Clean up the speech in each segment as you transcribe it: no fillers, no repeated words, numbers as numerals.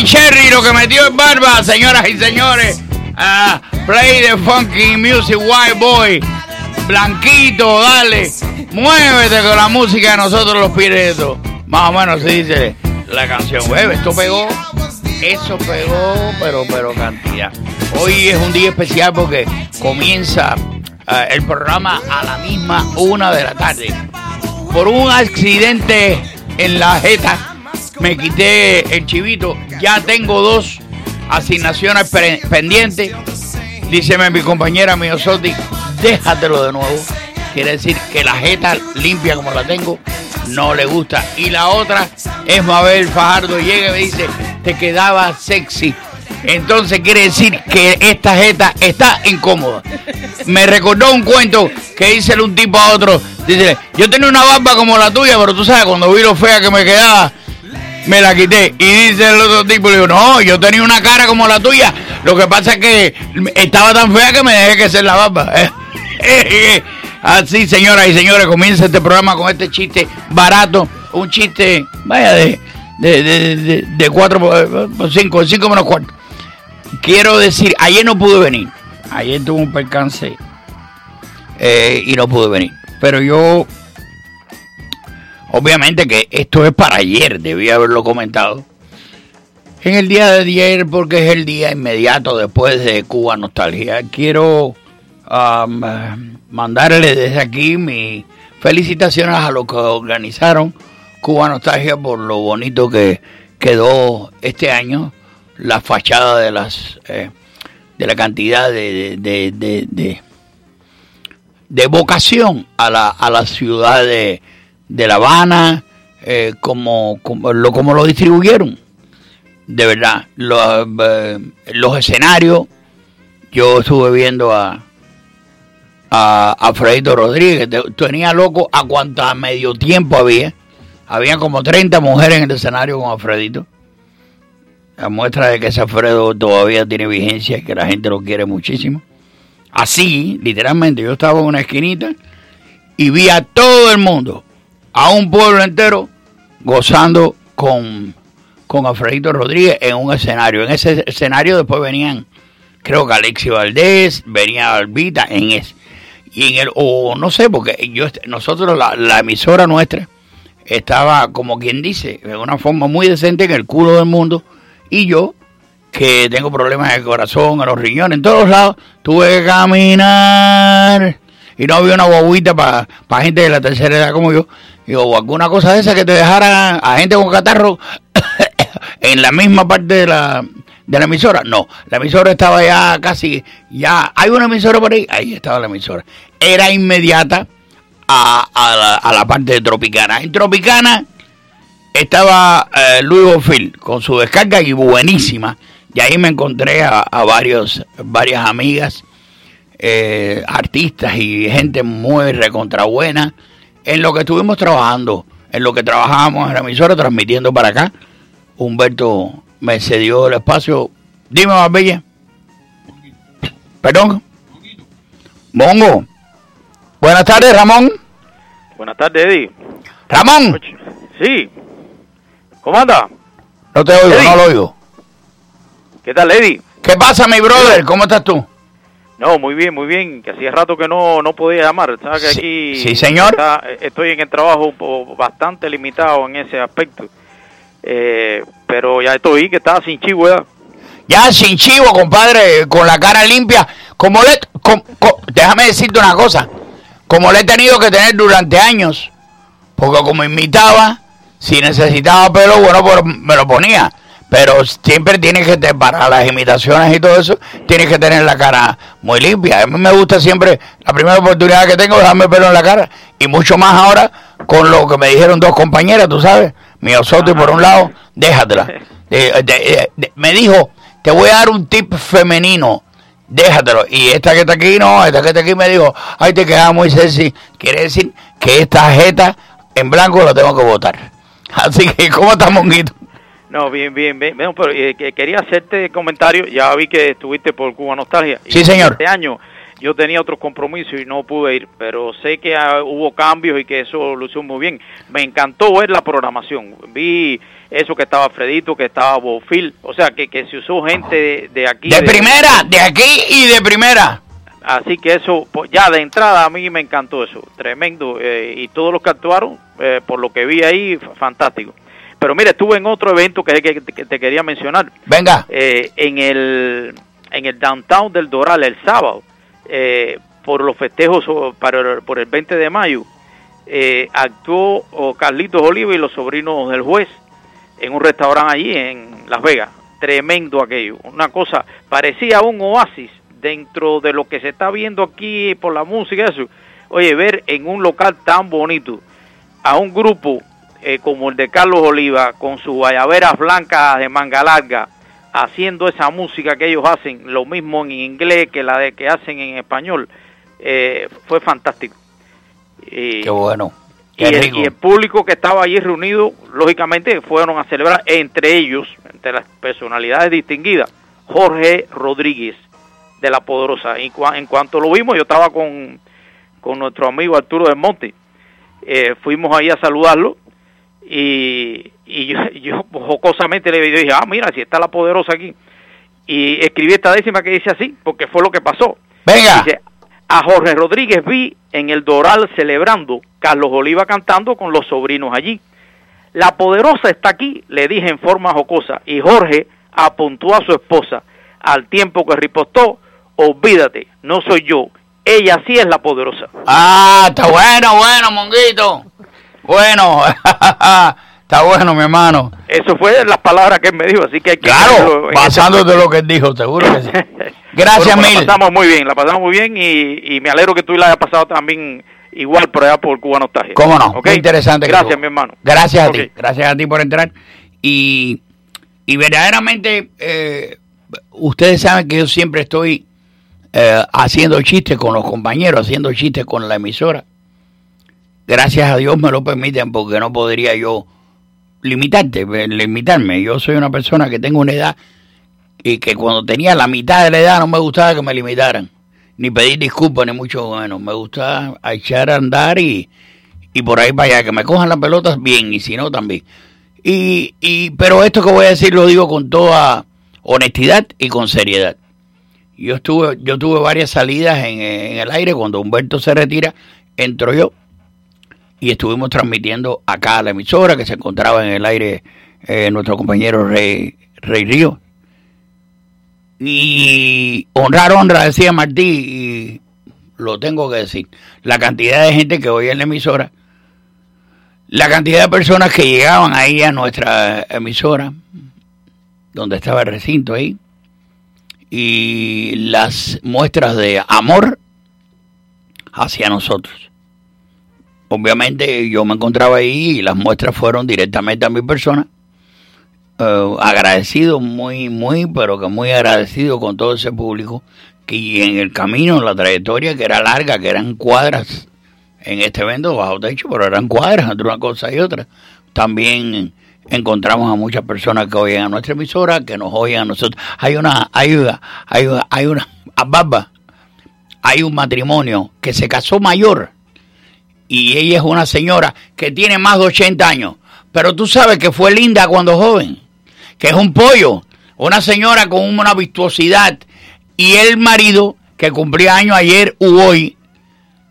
White Cherry, lo que metió en barba, señoras y señores. Play the funky music, white boy. Blanquito, dale. Muévete con la música de nosotros los piretos. Más o menos se dice la canción. Esto pegó. Eso pegó, pero cantidad. Hoy es un día especial porque comienza el programa a la misma 1 de la tarde. Por un accidente en la jeta me quité el chivito. Ya tengo 2 asignaciones pendientes. Díceme mi compañera Miosotti, déjatelo de nuevo. Quiere decir que la jeta limpia como la tengo no le gusta. Y la otra es Mabel Fajardo. Llega y me dice, te quedaba sexy. Entonces quiere decir que esta jeta está incómoda. Me recordó un cuento que dice un tipo a otro. Dice, yo tenía una barba como la tuya, pero tú sabes, cuando vi lo fea que me quedaba, me la quité. Y dice el otro tipo, le digo, no, yo tenía una cara como la tuya. Lo que pasa es que estaba tan fea que me dejé crecer la barba. Así, señoras y señores, comienza este programa con este chiste barato. Un chiste, vaya, de 4 por 5, 5 menos 4. Quiero decir, ayer no pude venir. Ayer tuve un percance y no pude venir. Pero yo, obviamente que esto es para ayer, debí haberlo comentado. En el día de ayer, porque es el día inmediato después de Cuba Nostalgia, quiero mandarle desde aquí mis felicitaciones a los que organizaron Cuba Nostalgia por lo bonito que quedó este año la fachada de las de la cantidad de vocación a la ciudad de La Habana, como lo distribuyeron. De verdad, los escenarios, yo estuve viendo a Alfredito Rodríguez, tenía loco a cuanta medio tiempo había. Había como 30 mujeres en el escenario con Alfredito. La muestra de que ese Alfredo todavía tiene vigencia y que la gente lo quiere muchísimo. Así, literalmente, yo estaba en una esquinita y vi a todo el mundo, a un pueblo entero, gozando con Alfredito Rodríguez en un escenario. En ese escenario después venían, creo que Alexis Valdés, venía Albita, en ese. Y en el, o no sé, porque nosotros, la emisora nuestra, estaba, como quien dice, de una forma muy decente en el culo del mundo. Y yo, que tengo problemas en el corazón, en los riñones, en todos lados, tuve que caminar. Y no había una guaguita para gente de la tercera edad como yo. O alguna cosa de esa que te dejara a gente con catarro en la misma parte de la emisora. No, la emisora estaba ya casi, ya hay una emisora por ahí. Ahí estaba la emisora. Era inmediata a la parte de Tropicana. En Tropicana estaba Luis Bofill con su descarga y buenísima. Y ahí me encontré a varias amigas, artistas y gente muy recontrabuena en lo que estuvimos trabajando, en lo que trabajábamos en la emisora transmitiendo para acá. Humberto me cedió el espacio. Dime, Barbella. Perdón. Bongo. Buenas tardes, Ramón. Buenas tardes, Eddie. Ramón. Sí. ¿Cómo anda? No te oigo, Eddie. No lo oigo. ¿Qué tal, Eddie? ¿Qué pasa, mi brother? ¿Cómo estás tú? No, muy bien, muy bien. Que hacía rato que no podía llamar. ¿Sabes que aquí? Sí, señor. Estoy en el trabajo bastante limitado en ese aspecto. Pero ya estoy, que estaba sin chivo ya. Ya sin chivo, compadre, con la cara limpia. Déjame decirte una cosa. Como le he tenido que tener durante años, porque como imitaba, si necesitaba pelo, bueno, pues me lo ponía. Pero siempre tienes que, para las imitaciones y todo eso, tienes que tener la cara muy limpia. A mí me gusta siempre, la primera oportunidad que tengo, dejarme pelo en la cara. Y mucho más ahora, con lo que me dijeron 2 compañeras, tú sabes. Mi Osote, por un lado, déjatela. Me dijo, te voy a dar un tip femenino, déjatelo. Y esta que está aquí, no, esta que está aquí me dijo, ay, te queda muy sexy. Quiere decir que esta jeta en blanco la tengo que botar. Así que, ¿cómo está, Monguito? No, bien. No, pero quería hacerte comentario. Ya vi que estuviste por Cuba Nostalgia. Sí, señor. Este año yo tenía otros compromisos y no pude ir, pero sé que hubo cambios y que eso lució muy bien. Me encantó ver la programación, vi eso que estaba Alfredito, que estaba Bofill, o sea, que se usó gente de aquí. De primera, de aquí y de primera. Así que eso, pues ya de entrada a mí me encantó eso, tremendo, y todos los que actuaron, por lo que vi ahí, fantástico. Pero mira, estuve en otro evento que te quería mencionar. Venga. En el downtown del Doral el sábado, por los festejos por el 20 de mayo, actuó Carlitos Oliva y los sobrinos del juez en un restaurante allí en Las Vegas. Tremendo aquello, una cosa, parecía un oasis dentro de lo que se está viendo aquí por la música y eso. Oye, ver en un local tan bonito a un grupo como el de Carlos Oliva, con sus guayaberas blancas de manga larga, haciendo esa música que ellos hacen, lo mismo en inglés que la de que hacen en español, fue fantástico. Qué bueno. Y el público que estaba allí reunido, lógicamente, fueron a celebrar, entre ellos, entre las personalidades distinguidas, Jorge Rodríguez de La Poderosa. Y en cuanto lo vimos, yo estaba con nuestro amigo Arturo del Monte, fuimos ahí a saludarlo. Y yo jocosamente le dije, mira, si está La Poderosa aquí. Y escribí esta décima que dice así, porque fue lo que pasó. Venga. Dice, a Jorge Rodríguez vi en el Doral celebrando, Carlos Oliva cantando con los sobrinos allí. La Poderosa está aquí, le dije en forma jocosa. Y Jorge apuntó a su esposa, al tiempo que ripostó, olvídate, no soy yo, ella sí es La Poderosa. Está bueno, Monguito. Bueno, está bueno, mi hermano. Eso fue las palabras que él me dijo, así que hay que... Claro, pasando de lo que él dijo, seguro que sí. Gracias, bueno, mil. La pasamos muy bien y me alegro que tú la hayas pasado también igual por allá por Cuba Nostalgia. Cómo no, ¿okay? Muy interesante. Gracias, mi hermano. Gracias a ti, gracias a ti por entrar. Y verdaderamente, ustedes saben que yo siempre estoy haciendo chistes con los compañeros, haciendo chistes con la emisora. Gracias a Dios me lo permiten, porque no podría yo limitarme. Yo soy una persona que tengo una edad y que cuando tenía la mitad de la edad no me gustaba que me limitaran, ni pedir disculpas, ni mucho menos. Me gustaba echar a andar y por ahí para allá, que me cojan las pelotas bien, y si no también. Pero esto que voy a decir lo digo con toda honestidad y con seriedad. Yo tuve varias salidas en el aire. Cuando Humberto se retira, entro yo. Y estuvimos transmitiendo acá a la emisora, que se encontraba en el aire nuestro compañero Rey Río. Y honra, decía Martí, y lo tengo que decir. La cantidad de gente que oía en la emisora, la cantidad de personas que llegaban ahí a nuestra emisora, donde estaba el recinto ahí, y las muestras de amor hacia nosotros. Obviamente yo me encontraba ahí y las muestras fueron directamente a mi persona. Agradecido, muy, muy, pero que muy agradecido con todo ese público que en el camino, la trayectoria que era larga, que eran cuadras en este evento bajo techo, pero eran cuadras entre una cosa y otra. También encontramos a muchas personas que oyen a nuestra emisora, que nos oyen a nosotros. Hay un matrimonio que se casó mayor. Y ella es una señora que tiene más de 80 años. Pero tú sabes que fue linda cuando joven. Que es un pollo. Una señora con una vistosidad. Y el marido, que cumplía años ayer u hoy,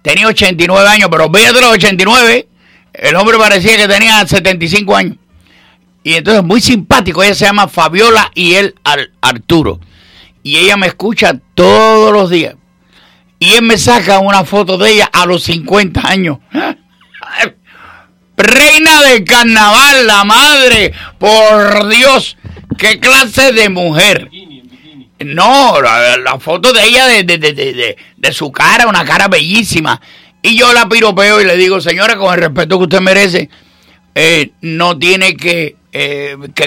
tenía 89 años. Pero fíjate, los 89, el hombre parecía que tenía 75 años. Y entonces muy simpático. Ella se llama Fabiola y él Arturo. Y ella me escucha todos los días. Y él me saca una foto de ella a los 50 años. Reina del carnaval, la madre. Por Dios, qué clase de mujer. En bikini. No, la foto de ella de su cara, una cara bellísima. Y yo la piropeo y le digo, señora, con el respeto que usted merece, no tiene que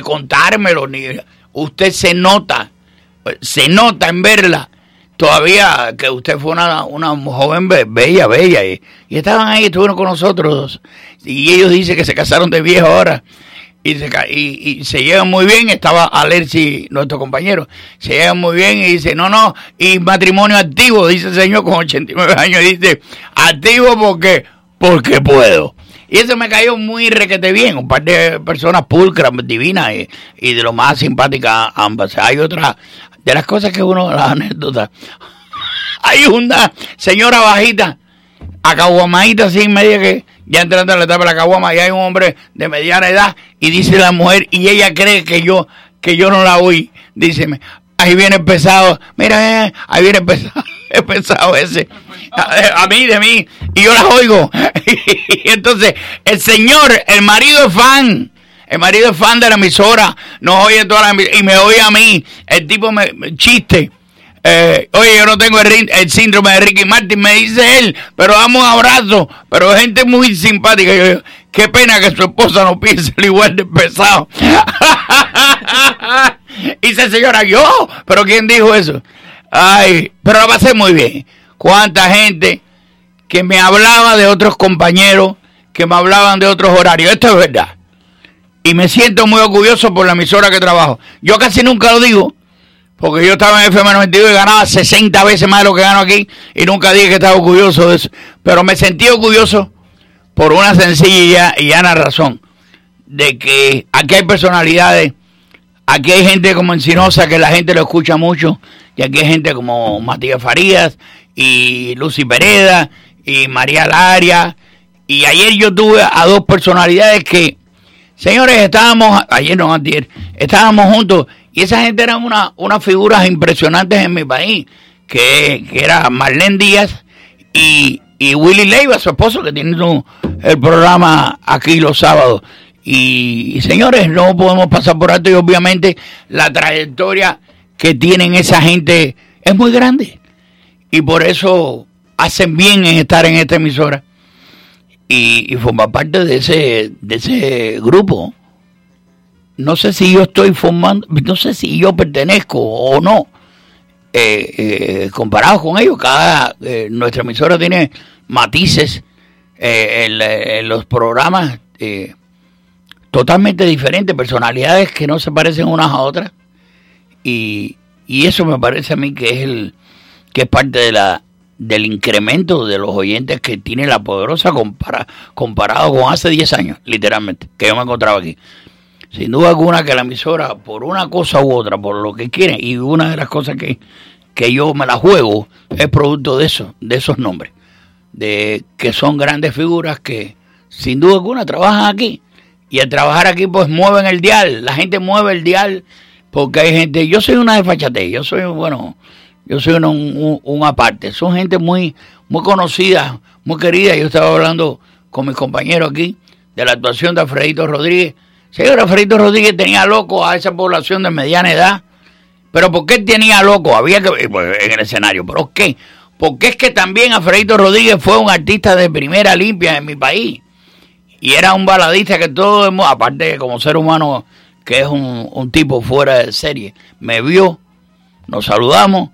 contármelo. Usted se nota en verla. Todavía que usted fue una joven bella. Y estaban ahí, estuvieron con nosotros. Y ellos dicen que se casaron de viejo ahora. y se llevan muy bien. Estaba Alercy, nuestro compañero, se llevan muy bien y dice, no, y matrimonio activo, dice el señor con 89 años, dice, activo porque puedo. Y eso me cayó muy requete bien, un par de personas pulcras, divinas y de lo más simpáticas ambas. Hay otra, de las cosas que uno, las anécdotas, hay una señora bajita, acaguamadita así media que ya entrando en la etapa de la caguama, y hay un hombre de mediana edad y dice la mujer, y ella cree que yo no la oí, díceme, ahí viene el pesado, mira, ahí viene el pesado ese, de mí, y yo las oigo. Y entonces el señor, el marido es fan de la emisora, nos oye toda la emisora, y me oye a mí, el tipo me chiste. Oye, yo no tengo el síndrome de Ricky Martin, me dice él, pero damos un abrazo, pero gente muy simpática. Yo, qué pena que su esposa no piense el igual de pesado. Y dice, señora, yo, pero ¿quién dijo eso? Ay, pero la pasé muy bien. Cuánta gente que me hablaba de otros compañeros, que me hablaban de otros horarios, esto es verdad. Y me siento muy orgulloso por la emisora que trabajo. Yo casi nunca lo digo, porque yo estaba en FM92 y ganaba 60 veces más de lo que gano aquí, y nunca dije que estaba orgulloso de eso. Pero me sentí orgulloso por una sencilla y llana razón, de que aquí hay personalidades, aquí hay gente como Encinosa, que la gente lo escucha mucho, y aquí hay gente como Matías Farías, y Lucy Pereda, y María Laria, y ayer yo tuve a dos personalidades que, señores, estábamos juntos, y esa gente eran unas figuras impresionantes en mi país, que era Marlene Díaz y Willy Leyva, su esposo, que tiene el programa aquí los sábados. Y señores, no podemos pasar por alto, y obviamente la trayectoria que tienen esa gente es muy grande. Y por eso hacen bien en estar en esta emisora y formar parte de ese grupo. No sé si yo estoy formando, no sé si yo pertenezco o no, comparado con ellos. Nuestra emisora tiene matices en los programas totalmente diferentes, personalidades que no se parecen unas a otras, y eso me parece a mí que es parte del incremento de los oyentes que tiene La Poderosa comparado con hace 10 años, literalmente, que yo me encontraba aquí. Sin duda alguna que la emisora, por una cosa u otra, por lo que quieren, y una de las cosas que yo me la juego, es producto de eso, de esos nombres, de que son grandes figuras que sin duda alguna trabajan aquí, y al trabajar aquí pues mueven el dial, la gente mueve el dial, porque hay gente, yo soy una desfachatez, yo soy un aparte, son gente muy, muy conocida, muy querida. Yo estaba hablando con mis compañeros aquí de la actuación de Alfredito Rodríguez. Señor, Alfredito Rodríguez tenía loco a esa población de mediana edad. ¿Pero por qué tenía loco? Había que en el escenario. ¿Pero qué? Porque es que también Alfredito Rodríguez fue un artista de primera limpia en mi país. Y era un baladista que todo el mundo, aparte como ser humano, que es un tipo fuera de serie, me vio, nos saludamos,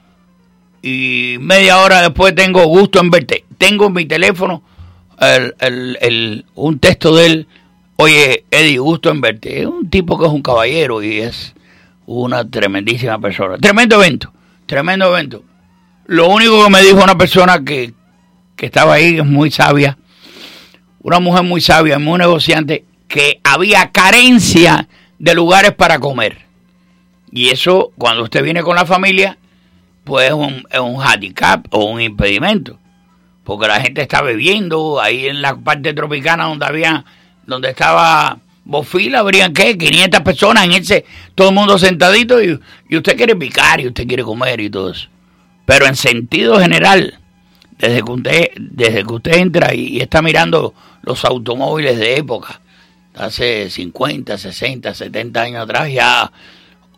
y media hora después tengo gusto en verte. Tengo en mi teléfono un texto de él. Oye, Eddie, gusto en verte. Es un tipo que es un caballero y es una tremendísima persona. Tremendo evento. Lo único que me dijo una persona que estaba ahí, es muy sabia, una mujer muy sabia, muy negociante, que había carencia de lugares para comer. Y eso, cuando usted viene con la familia, pues es un handicap o un impedimento. Porque la gente está bebiendo ahí en la parte tropicana donde estaba Bofill, habrían, ¿qué?, 500 personas en ese, todo el mundo sentadito, y usted quiere picar, y usted quiere comer, y todo eso. Pero en sentido general, desde que usted entra y está mirando los automóviles de época, hace 50, 60, 70 años atrás, ya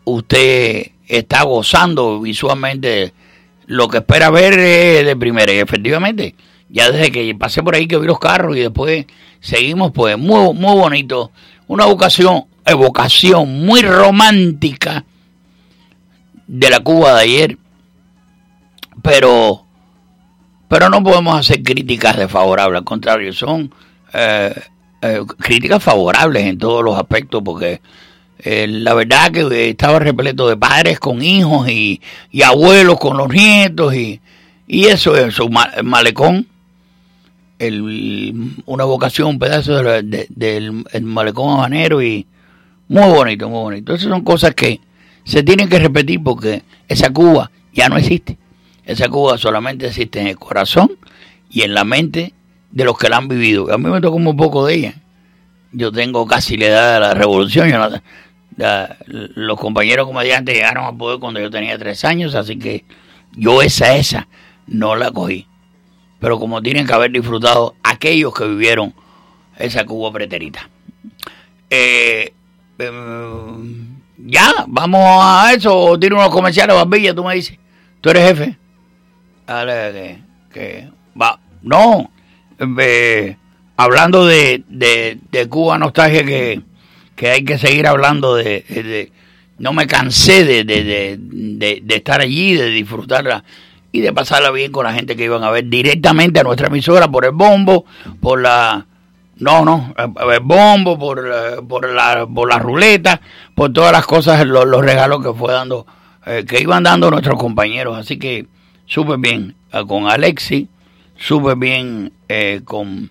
usted está gozando visualmente lo que espera ver de primera, y efectivamente, ya desde que pasé por ahí, que vi los carros, y después seguimos, pues muy, muy bonito, una evocación muy romántica de la Cuba de ayer, pero no podemos hacer críticas desfavorables, al contrario, son críticas favorables en todos los aspectos, porque la verdad que estaba repleto de padres con hijos y abuelos con los nietos y eso en su malecón, una vocación, un pedazo del malecón habanero, y muy bonito, muy bonito. Entonces son cosas que se tienen que repetir porque esa Cuba ya no existe. Esa Cuba solamente existe en el corazón y en la mente de los que la han vivido. A mí me tocó muy poco de ella. Yo tengo casi la edad de la revolución. Los compañeros comediantes llegaron al poder cuando yo tenía 3 años, así que yo esa no la cogí. Pero como tienen que haber disfrutado aquellos que vivieron esa Cuba preterita. Ya, vamos a eso. Tiro unos comerciales, Barbilla, tú me dices. ¿Tú eres jefe? Dale, que va. No, hablando de Cuba nostalgia, que hay que seguir hablando de no me cansé de estar allí, de disfrutarla y de pasarla bien con la gente que iban a ver directamente a nuestra emisora por el bombo, por la... No, el bombo, por la ruleta, por todas las cosas, los regalos que fue dando, que iban dando nuestros compañeros. Así que súper bien con Alexis, súper bien con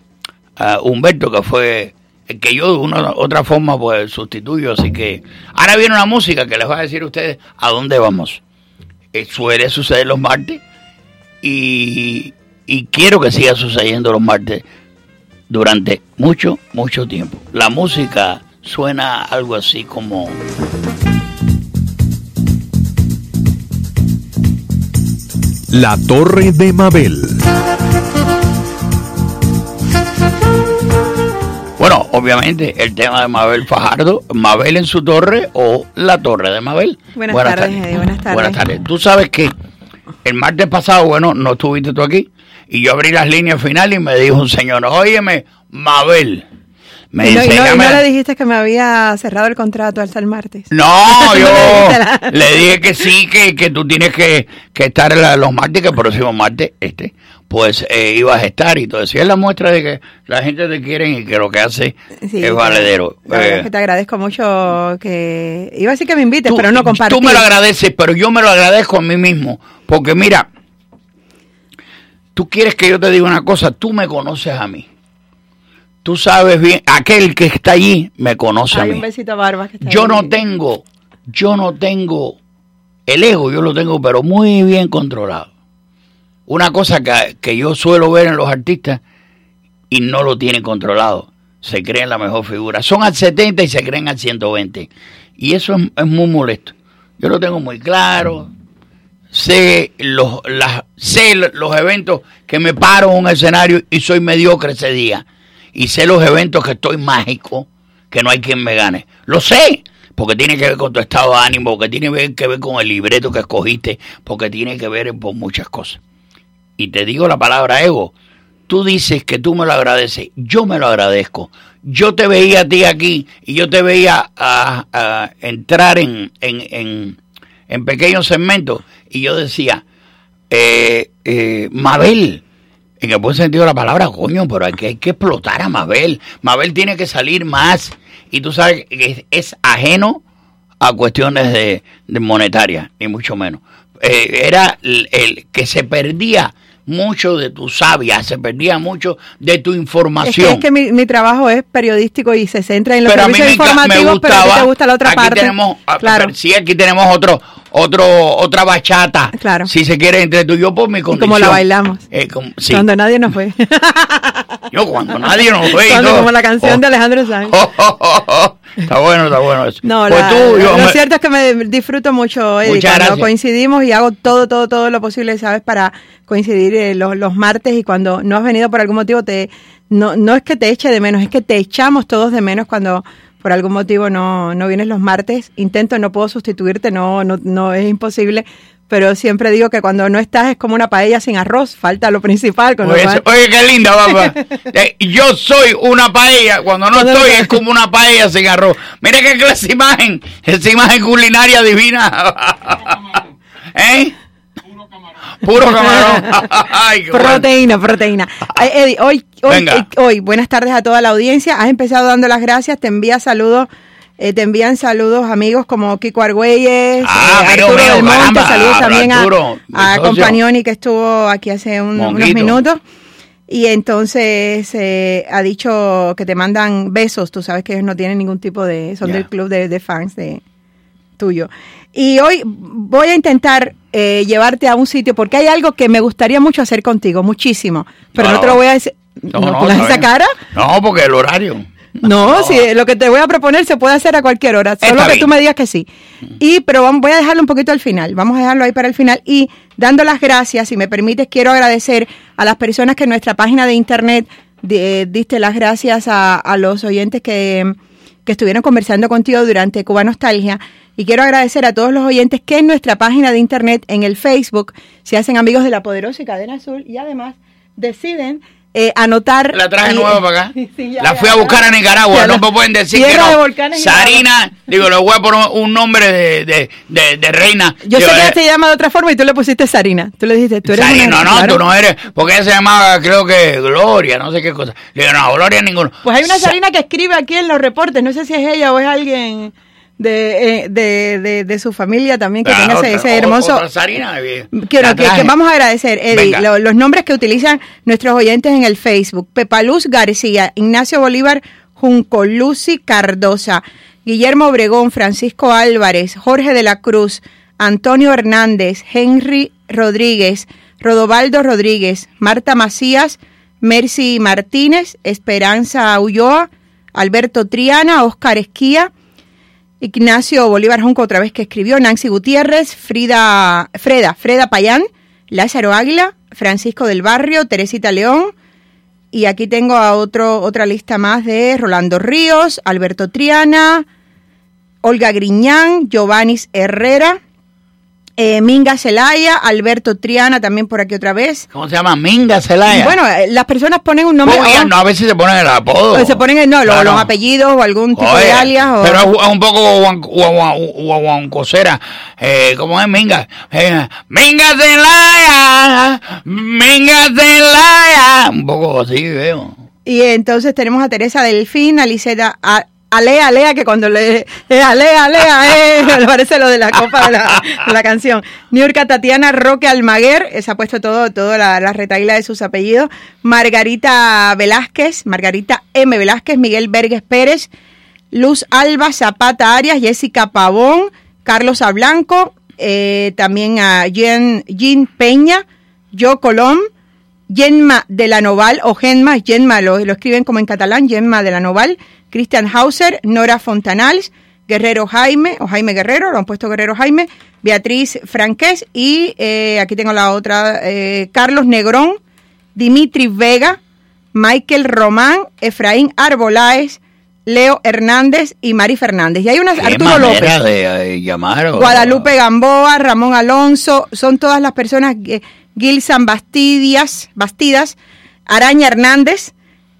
Humberto, que fue el que yo de una otra forma pues sustituyo. Así que ahora viene una música que les va a decir a ustedes a dónde vamos. Suele suceder los martes y quiero que siga sucediendo los martes durante mucho, mucho tiempo. La música suena algo así como... La Torre de Mabel. Bueno, obviamente el tema de Mabel Fajardo, Mabel en su torre o la Torre de Mabel. Buenas tardes. Buenas tardes. Tú sabes que el martes pasado, bueno, no estuviste tú aquí. Y yo abrí las líneas finales y me dijo un señor, óyeme, Mabel. ¿Y no le dijiste que me había cerrado el contrato hasta el martes? No, yo le dije que sí, que tú tienes que estar los martes, que el próximo martes, pues ibas a estar y todo. Si es la muestra de que la gente te quiere y que lo que hace sí, es valedero. Es que te agradezco mucho que... Iba a decir que me invites, pero no compartir. Tú me lo agradeces, pero yo me lo agradezco a mí mismo. Porque mira... Tú quieres que yo te diga una cosa, tú me conoces a mí. Tú sabes bien, aquel que está allí me conoce a mí. Un besito a Barbas que está yo ahí. Yo no tengo el ego, yo lo tengo, pero muy bien controlado. Una cosa que yo suelo ver en los artistas y no lo tienen controlado. Se creen la mejor figura. Son al 70 y se creen al 120. Y eso es muy molesto. Yo lo tengo muy claro. Sé los eventos que me paro en un escenario y soy mediocre ese día. Y sé los eventos que estoy mágico, que no hay quien me gane. Lo sé, porque tiene que ver con tu estado de ánimo, porque tiene que ver con el libreto que escogiste, porque tiene que ver con muchas cosas. Y te digo la palabra ego. Tú dices que tú me lo agradeces. Yo me lo agradezco. Yo te veía a ti aquí y yo te veía a entrar en pequeños segmentos, y yo decía, Mabel, en el buen sentido de la palabra, coño, pero hay que explotar a Mabel. Mabel tiene que salir más, y tú sabes que es ajeno a cuestiones de monetarias, ni mucho menos. Era el que se perdía mucho de tu sabia, se perdía mucho de tu información. Es que mi trabajo es periodístico y se centra en los servicios informativos, gustaba, pero a ti te gusta la otra parte. Aquí tenemos otra bachata, claro. Si se quiere, entre tú y yo, por mi condición. Como la bailamos. Sí. Cuando nadie nos ve. Yo cuando nadie nos ve. Como la canción de Alejandro Sanz. Está bueno eso. No, pues lo cierto es que me disfruto mucho, Eddie, cuando coincidimos, y hago todo lo posible, ¿sabes? Para coincidir los martes, y cuando no has venido por algún motivo, no es que te eche de menos, es que te echamos todos de menos cuando... Por algún motivo no vienes los martes, no puedo sustituirte, no es imposible, pero siempre digo que cuando no estás es como una paella sin arroz, falta lo principal. Oye, qué linda, papá. Yo soy una paella, cuando estoy es como una paella sin arroz. Mira qué clase de imagen, esa imagen culinaria divina. ¿Eh? Puro camarón. Puro camarón. Ay, proteína. Ay, Eddie, hoy, buenas tardes a toda la audiencia. Has empezado dando las gracias. Te envían saludos amigos como Kiko Argüelles, Arturo del Monte, caramba, saludos también a Compañoni, que estuvo aquí hace unos minutos. Y entonces ha dicho que te mandan besos. Tú sabes que ellos no tienen ningún tipo de... Son del club de fans de tuyo. Y hoy voy a intentar llevarte a un sitio, porque hay algo que me gustaría mucho hacer contigo, muchísimo. Pero no te lo voy a decir. ¿No pones esa cara? No, porque el horario... No, si lo que te voy a proponer se puede hacer a cualquier hora, solo que tú me digas que sí. Pero voy a dejarlo un poquito al final, vamos a dejarlo ahí para el final. Y dando las gracias, si me permites, quiero agradecer a las personas que en nuestra página de internet diste las gracias a los oyentes que estuvieron conversando contigo durante Cuba Nostalgia. Y quiero agradecer a todos los oyentes que en nuestra página de internet, en el Facebook, se hacen amigos de La Poderosa y Cadena Azul, y además deciden... anotar. La traje nueva para acá. Sí, la fui a buscar a Nicaragua. No me pueden decir que no. Sarina, digo, le voy a poner un nombre de reina. Yo sé que ella se llama de otra forma y tú le pusiste Sarina. Tú le dijiste, tú eres Sarina. Una reina, claro. Tú no eres. Porque ella se llamaba, creo que Gloria, no sé qué cosa. Le digo, no, Gloria ninguno. Pues hay una Sarina que escribe aquí en los reportes. No sé si es ella o es alguien de su familia también que tenga ese hermoso... Otra Sarina, que vamos a agradecer, Eddie, los nombres que utilizan nuestros oyentes en el Facebook. Pepaluz García, Ignacio Bolívar Junco, Lucy Cardosa, Guillermo Obregón, Francisco Álvarez, Jorge de la Cruz, Antonio Hernández, Henry Rodríguez, Rodobaldo Rodríguez, Marta Macías, Mercy Martínez, Esperanza Ulloa, Alberto Triana, Óscar Esquía, Ignacio Bolívar Junco, otra vez que escribió, Nancy Gutiérrez, Freda Payán, Lázaro Águila, Francisco del Barrio, Teresita León, y aquí tengo a otra lista más de Rolando Ríos, Alberto Triana, Olga Griñán, Giovanni Herrera, Minga Celaya, Alberto Triana, también por aquí otra vez. ¿Cómo se llama? Minga Celaya. Bueno, las personas ponen un nombre. No, a veces se ponen el apodo. O se ponen los apellidos o algún tipo de alias. Pero es un poco guaguancosera. ¿Cómo es Minga? Minga Celaya, Minga Celaya. Un poco así, veo. Y entonces tenemos a Teresa Delfín, a Liseta... Alea, que cuando le... Alea, parece lo de la copa de la canción. Niurka Tatiana Roque Almaguer, se ha puesto todo la retaíla de sus apellidos. Margarita M. Velázquez, Miguel Vergues Pérez, Luz Alba Zapata Arias, Jessica Pavón, Carlos Ablanco, también a Jean Peña, Yo Colón, Gemma de la Noval, o Gemma, lo escriben como en catalán, Gemma de la Noval, Christian Hauser, Nora Fontanals, Jaime Guerrero, lo han puesto Guerrero Jaime, Beatriz Franqués, y aquí tengo la otra, Carlos Negrón, Dimitri Vega, Michael Román, Efraín Arboláez, Leo Hernández y Mari Fernández. Y hay unas, Arturo López, Guadalupe Gamboa, Ramón Alonso, son todas las personas, Gilsan Bastidas, Araña Hernández,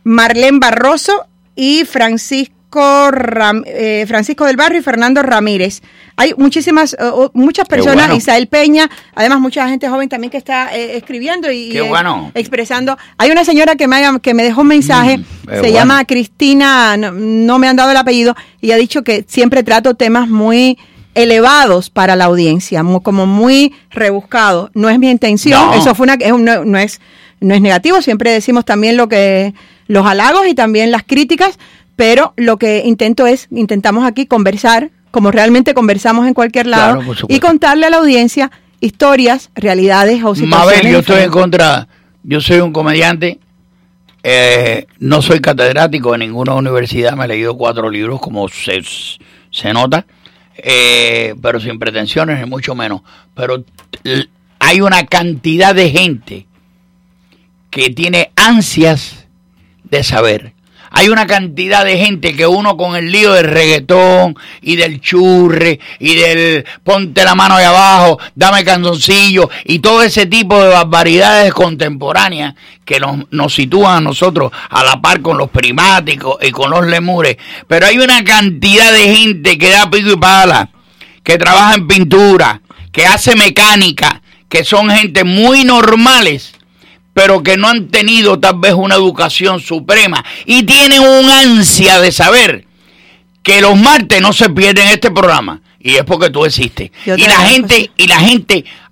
Marlene Barroso y Francisco del Barrio y Fernando Ramírez. Hay muchas personas, bueno. Isael Peña, además mucha gente joven también que está escribiendo y bueno, expresando. Hay una señora que me dejó un mensaje, se llama Cristina, no me han dado el apellido, y ha dicho que siempre trato temas muy elevados para la audiencia, como muy rebuscados. No es mi intención, eso fue no es negativo, siempre decimos también los halagos y también las críticas, pero lo que intentamos aquí conversar, como realmente conversamos en cualquier lado, claro, y contarle a la audiencia historias, realidades o situaciones. Mabel, yo estoy en contra, yo soy un comediante, no soy catedrático en ninguna universidad, me he leído 4 libros, como se nota, pero sin pretensiones, ni mucho menos, pero hay una cantidad de gente que tiene ansias de saber. Hay una cantidad de gente que uno con el lío del reggaetón y del churre y del ponte la mano de abajo, dame canzoncillo y todo ese tipo de barbaridades contemporáneas que nos sitúan a nosotros a la par con los primáticos y con los lemures. Pero hay una cantidad de gente que da pico y pala, que trabaja en pintura, que hace mecánica, que son gente muy normales, pero que no han tenido tal vez una educación suprema y tienen un ansia de saber que los martes no se pierden este programa, y es porque tú existes. Y la gente,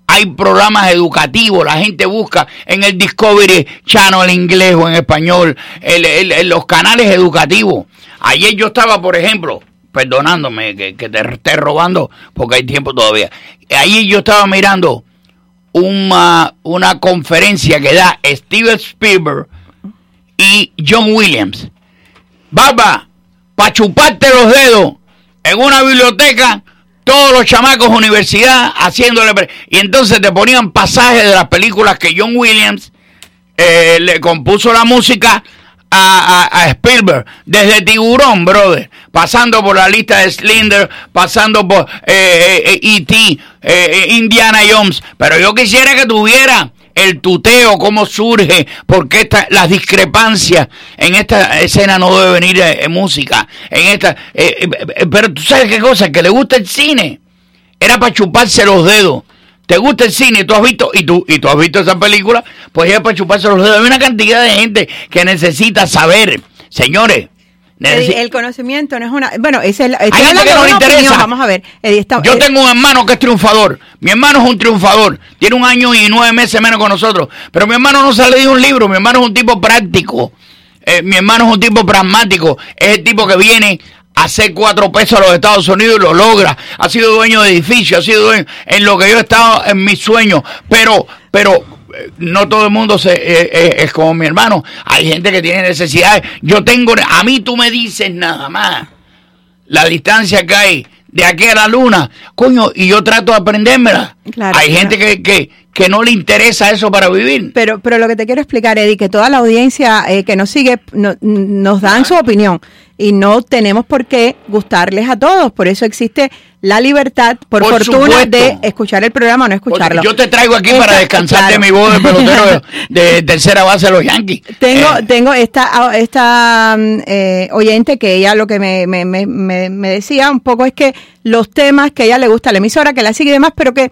hay programas educativos, la gente busca en el Discovery Channel en inglés o en español, los canales educativos. Ayer yo estaba, por ejemplo, perdonándome que te esté robando porque hay tiempo todavía, ayer yo estaba mirando una conferencia que da Steven Spielberg y John Williams. Baba, para chuparte los dedos en una biblioteca, todos los chamacos universidad haciéndole... Y entonces te ponían pasajes de las películas que John Williams le compuso la música a Spielberg. Desde Tiburón, brother, pasando por la lista de Slender, pasando por E.T., Indiana Jones. Pero yo quisiera que tuviera el tuteo, cómo surge, porque las discrepancias en esta escena no debe venir en música. Pero tú sabes qué cosa, que le gusta el cine. Era para chuparse los dedos. ¿Te gusta el cine? ¿Tú has visto? ¿Y tú has visto esa película? Pues es para chuparse los dedos. Hay una cantidad de gente que necesita saber, señores. El conocimiento no es una... Bueno, esa es la... Hay gente que no le interesa. Opinión, vamos a ver. Yo tengo un hermano que es triunfador. Mi hermano es un triunfador. Tiene 1 año y 9 meses menos que nosotros. Pero mi hermano no se ha leído un libro. Mi hermano es un tipo práctico. Mi hermano es un tipo pragmático. Es el tipo que viene... hacer 4 pesos a los Estados Unidos y lo logra. Ha sido dueño de edificios, ha sido dueño en lo que yo he estado en mis sueños. Pero no todo el mundo es como mi hermano. Hay gente que tiene necesidades. A mí tú me dices nada más la distancia que hay de aquí a la luna, coño, y yo trato de aprendérmela. Claro, hay gente que no le interesa eso para vivir. Pero lo que te quiero explicar, Eddie, que toda la audiencia que nos sigue nos dan su opinión. Y no tenemos por qué gustarles a todos. Por eso existe la libertad, por fortuna, supuesto, de escuchar el programa o no escucharlo. Porque yo te traigo aquí para descansar, claro, de mi voz de pelotero de tercera base de los Yankees. Tengo esta oyente que ella lo que me decía un poco es que los temas que a ella le gusta la emisora, que la sigue y demás, pero que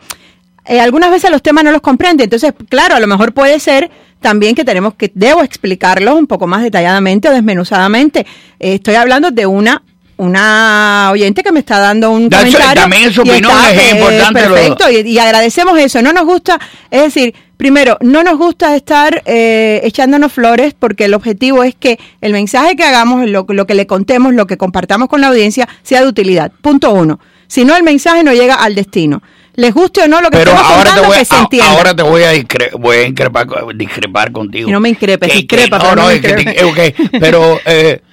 algunas veces los temas no los comprende. Entonces, claro, a lo mejor puede ser también que debo explicarlos un poco más detalladamente o desmenuzadamente. Estoy hablando de una oyente que me está dando un comentario. También su opinión es importante. Perfecto, y agradecemos eso. No nos gusta, es decir, primero, no nos gusta estar echándonos flores, porque el objetivo es que el mensaje que hagamos, lo que le contemos, lo que compartamos con la audiencia, sea de utilidad. Punto 1. Si no, el mensaje no llega al destino. Les guste o no lo que estamos contando, que se entienda. Ahora te voy a discrepar contigo. No me increpes, discrepa. Pero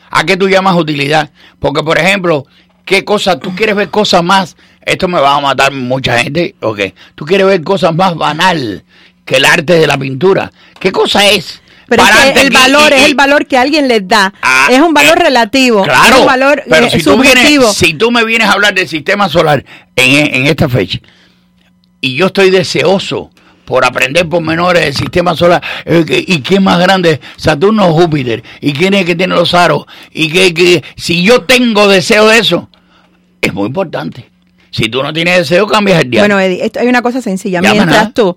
¿a qué tú llamas utilidad? Porque, por ejemplo, ¿qué cosa? ¿Tú quieres ver cosas más? Esto me va a matar mucha gente. Okay. ¿Tú quieres ver cosas más banal que el arte de la pintura? ¿Qué cosa es? Pero es que el valor es el valor que alguien les da. Es un valor relativo. Claro, es un valor pero si tú me vienes a hablar del sistema solar en esta fecha, y yo estoy deseoso por aprender pormenores del sistema solar, y qué más grande, Saturno o Júpiter, y quién es el que tiene los aros, y que si yo tengo deseo de eso, es muy importante. Si tú no tienes deseo, cambias el día. Bueno, Eddie, hay una cosa sencilla. Mientras tú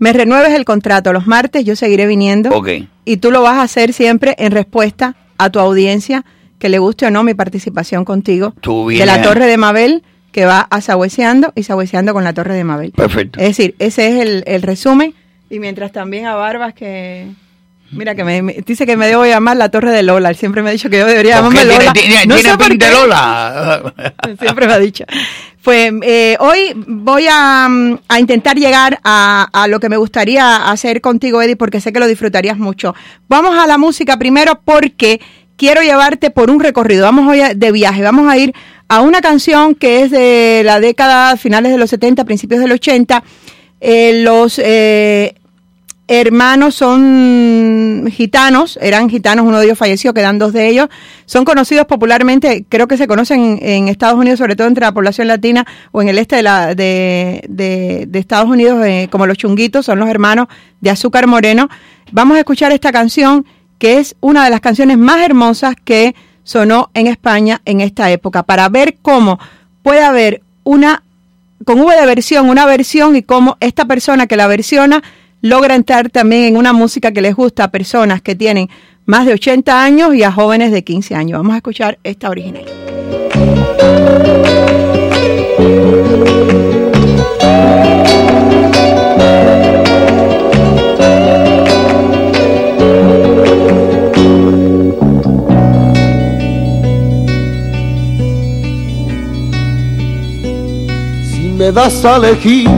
me renueves el contrato los martes, yo seguiré viniendo. Okay. Y tú lo vas a hacer siempre en respuesta a tu audiencia, que le guste o no mi participación contigo. Tú bien. De la Torre de Mabel, que va a Sahueceando y Sahueceando con la Torre de Mabel. Perfecto. Es decir, ese es el resumen. Y mientras también a Barbas que... Mira, que me dice que me debo llamar la Torre de Lola. Él siempre me ha dicho que yo debería llamarme Lola. ¿Tiene pin de Lola? Siempre me ha dicho. Pues hoy voy a intentar llegar a lo que me gustaría hacer contigo, Eddie, porque sé que lo disfrutarías mucho. Vamos a la música primero, porque quiero llevarte por un recorrido. Vamos hoy de viaje. Vamos a ir a una canción que es de la década, finales de los 70, principios del 80. Hermanos son gitanos, eran gitanos, uno de ellos falleció, quedan 2 de ellos. Son conocidos popularmente, creo que se conocen en Estados Unidos, sobre todo entre la población latina o en el este de Estados Unidos, como los Chunguitos. Son los hermanos de Azúcar Moreno. Vamos a escuchar esta canción, que es una de las canciones más hermosas que sonó en España en esta época, para ver cómo puede haber una con V de versión, una versión, y cómo esta persona que la versiona logra entrar también en una música que les gusta a personas que tienen más de 80 años y a jóvenes de 15 años. Vamos a escuchar esta original. Si me das a elegir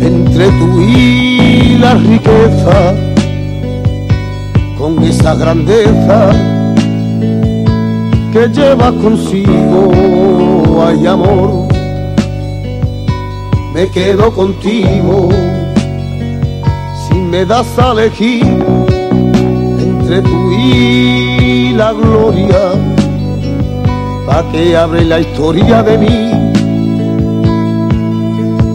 entre tú y la riqueza, con esa grandeza que lleva consigo, ay amor, me quedo contigo. Si me das a elegir entre tú y la gloria, pa' que abre la historia de mí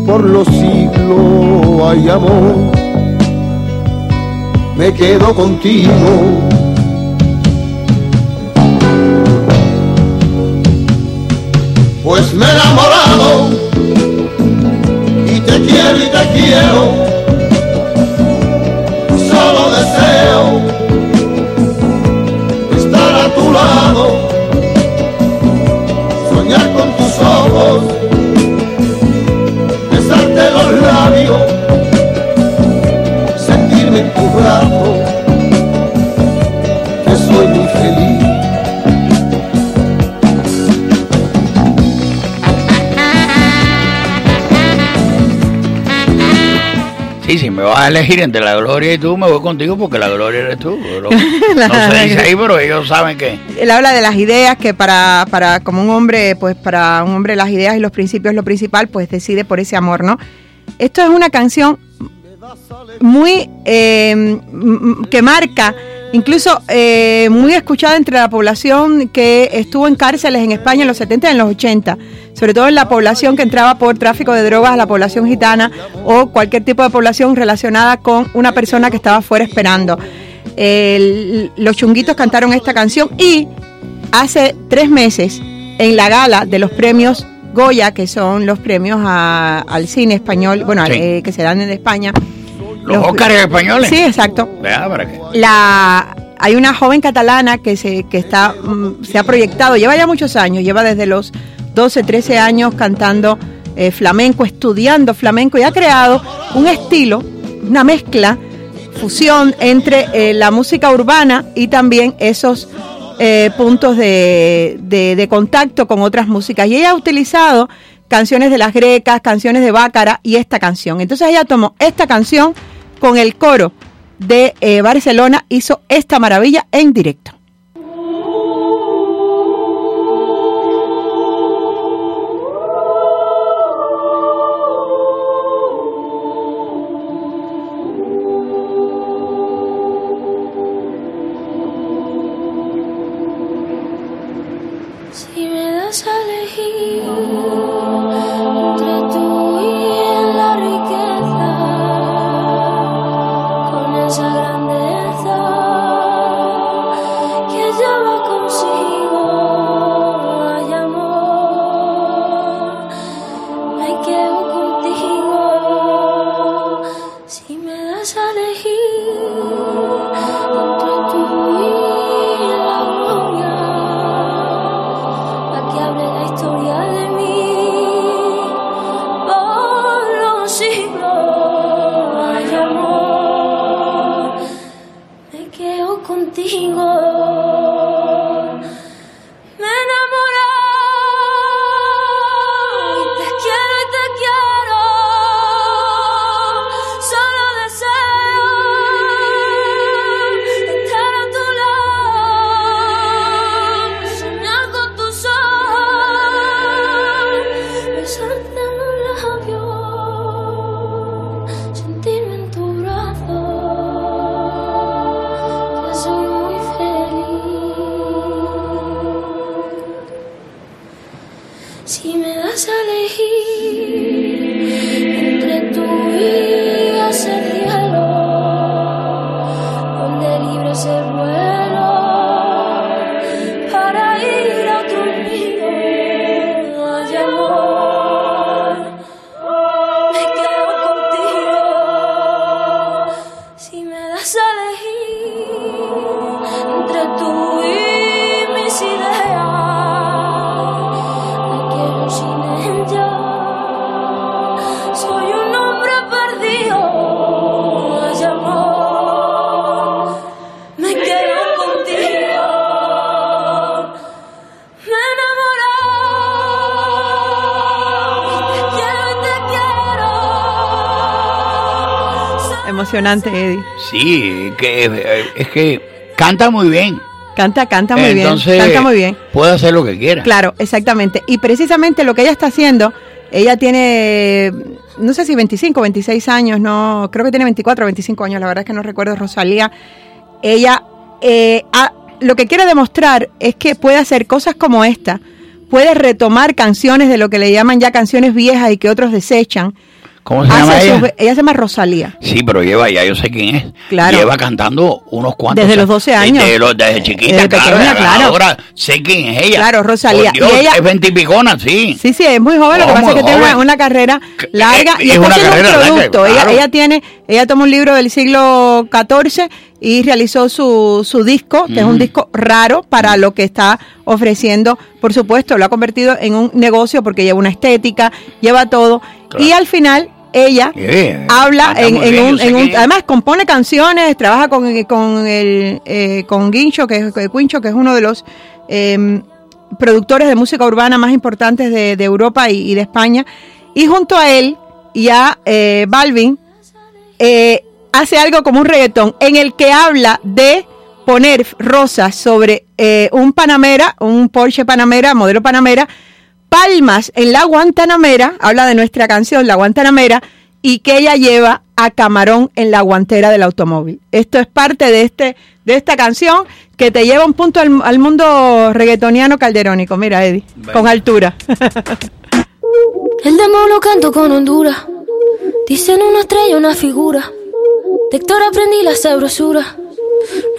por los siglos, ay amor, me quedo contigo. Pues me he enamorado y te quiero, solo deseo estar a tu lado, soñar con tus ojos, besarte los labios, sentirme en tu brazo, que soy muy feliz. Y si me vas a elegir entre la gloria y tú, me voy contigo porque la gloria eres tú. No se dice ahí, pero ellos saben que... Él habla de las ideas, que para como un hombre, pues para un hombre las ideas y los principios es lo principal, pues decide por ese amor, ¿no? Esto es una canción muy que marca, incluso muy escuchada entre la población que estuvo en cárceles en España en los 70 y en los 80, sobre todo en la población que entraba por tráfico de drogas, la población gitana o cualquier tipo de población relacionada con una persona que estaba fuera esperando. Los Chunguitos cantaron esta canción, y hace 3 meses en la gala de los premios Goya, que son los premios al cine español, bueno, sí, que se dan en España. Los Óscar españoles. Sí, exacto. Ah, ¿para qué? Hay una joven catalana que se ha proyectado, lleva ya muchos años, lleva desde los 12, 13 años cantando flamenco, estudiando flamenco, y ha creado un estilo, una mezcla, fusión entre la música urbana y también esos puntos de contacto con otras músicas. Y ella ha utilizado canciones de las grecas, canciones de Bácara y esta canción. Entonces ella tomó esta canción con el coro de Barcelona, hizo esta maravilla en directo. Si me das a elegir emocionante, Eddie. Sí, es que canta muy bien. Canta muy bien. Puede hacer lo que quiera. Claro, exactamente. Y precisamente lo que ella está haciendo, ella tiene, no sé si 25, 26 años, no, creo que tiene 24, 25 años, la verdad es que no recuerdo, Rosalía. Ella, lo que quiere demostrar es que puede hacer cosas como esta, puede retomar canciones de lo que le llaman ya canciones viejas y que otros desechan. ¿Cómo se llama ella? Ella se llama Rosalía. Sí, pero yo sé quién es. Claro. Lleva cantando unos cuantos. Desde los 12 años. Desde chiquita, desde pequeña, claro. Ahora sé quién es ella. Claro, Rosalía. Dios, y ella, es ventipicona, sí. Sí, sí, es muy joven. Lo que pasa es que tiene una carrera larga. Y es una carrera un producto. Larga, claro. Ella tomó un libro del siglo XIV y realizó su disco, que es un disco raro para lo que está ofreciendo. Por supuesto, lo ha convertido en un negocio porque lleva una estética, lleva todo. Claro. Y al final ella habla además compone canciones, trabaja con Guincho, que es uno de los productores de música urbana más importantes de Europa y de España. Y junto a él y a Balvin hace algo como un reggaetón en el que habla de poner rosas sobre un Panamera, un Porsche Panamera, modelo Panamera, palmas en la Guantanamera, habla de nuestra canción La Guantanamera, y que ella lleva a Camarón en la guantera del automóvil. Esto es parte de esta canción que te lleva un punto al mundo reggaetoniano calderónico. Mira, Eddie, bueno, con altura. El demo lo canto con Honduras, dicen una estrella, una figura, de Héctor aprendí la sabrosura.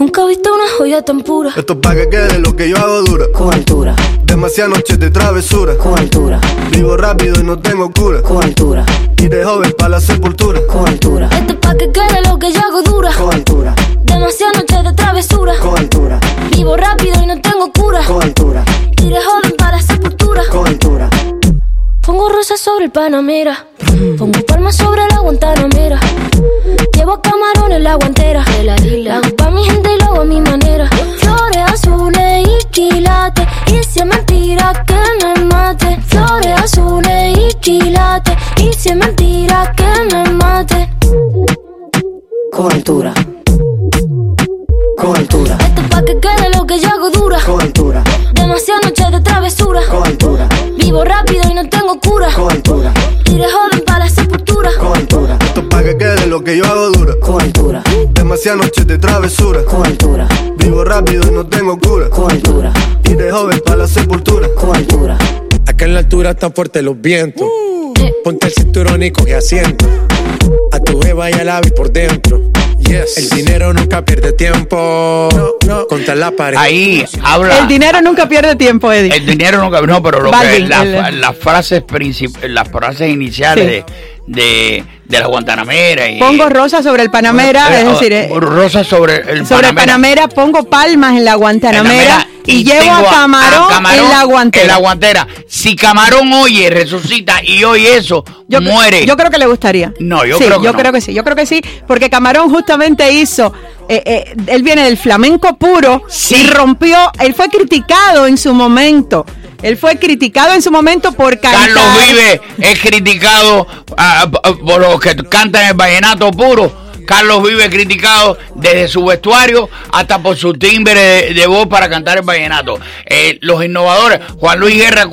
Nunca he visto una joya tan pura. Esto es pa' que quede lo que yo hago dura. Con altura. Demasiadas noches de travesura. Con altura. Vivo rápido y no tengo cura. Con altura. Y de joven pa' la sepultura. Con altura. Esto es pa' que quede lo que yo hago dura. Con altura. Demasiadas noches de travesura. Con altura. Vivo rápido y no tengo cura. Con altura. Y de joven pa' la sepultura. Con altura. Pongo rosas sobre el Panamera, pongo palmas sobre la Guantanamera, llevo a Camarón en la guantera, de la isla, hago pa' mi gente y lo hago a mi manera. Flores azules y quilates, y si es mentira que me mate. Flores azules y quilates, y si es mentira que me mate. Con altura, con altura. Esto es pa' que quede lo que yo hago dura. Con altura. Demasiadas noches de travesura. Con altura. Vivo rápido y no tengo cura. Con altura. Tire joven pa' la sepultura. Con altura. Esto es pa' que quede lo que yo hago dura. Con altura. Demasiadas noches de travesura. Con altura. Vivo rápido y no tengo cura. Con altura. Tire joven pa' la sepultura. Con altura. Acá en la altura están fuertes los vientos. Ponte el cinturón y coge asiento. A tu jeva y al ave por dentro. Yes. El dinero nunca pierde tiempo. No. Contra la pared. Ahí habla. El dinero nunca pierde tiempo, Eddie. El dinero nunca. No, pero lo Balvin, que las frases las frases iniciales, sí, de la Guantanamera. Y pongo rosas sobre el Panamera, es decir, rosas sobre el Panamera, pongo palmas en la Guantanamera y llevo a Camarón en la guantera. Si Camarón oye, resucita y oye eso, muere. Yo creo que le gustaría. No, yo creo que sí, porque Camarón justamente hizo, él viene del flamenco puro, sí, y rompió, él fue criticado en su momento por cantar. Carlos Vives es criticado por los que cantan el vallenato puro. Carlos Vives criticado desde su vestuario hasta por su timbre de voz para cantar el vallenato. Los innovadores, Juan Luis Guerra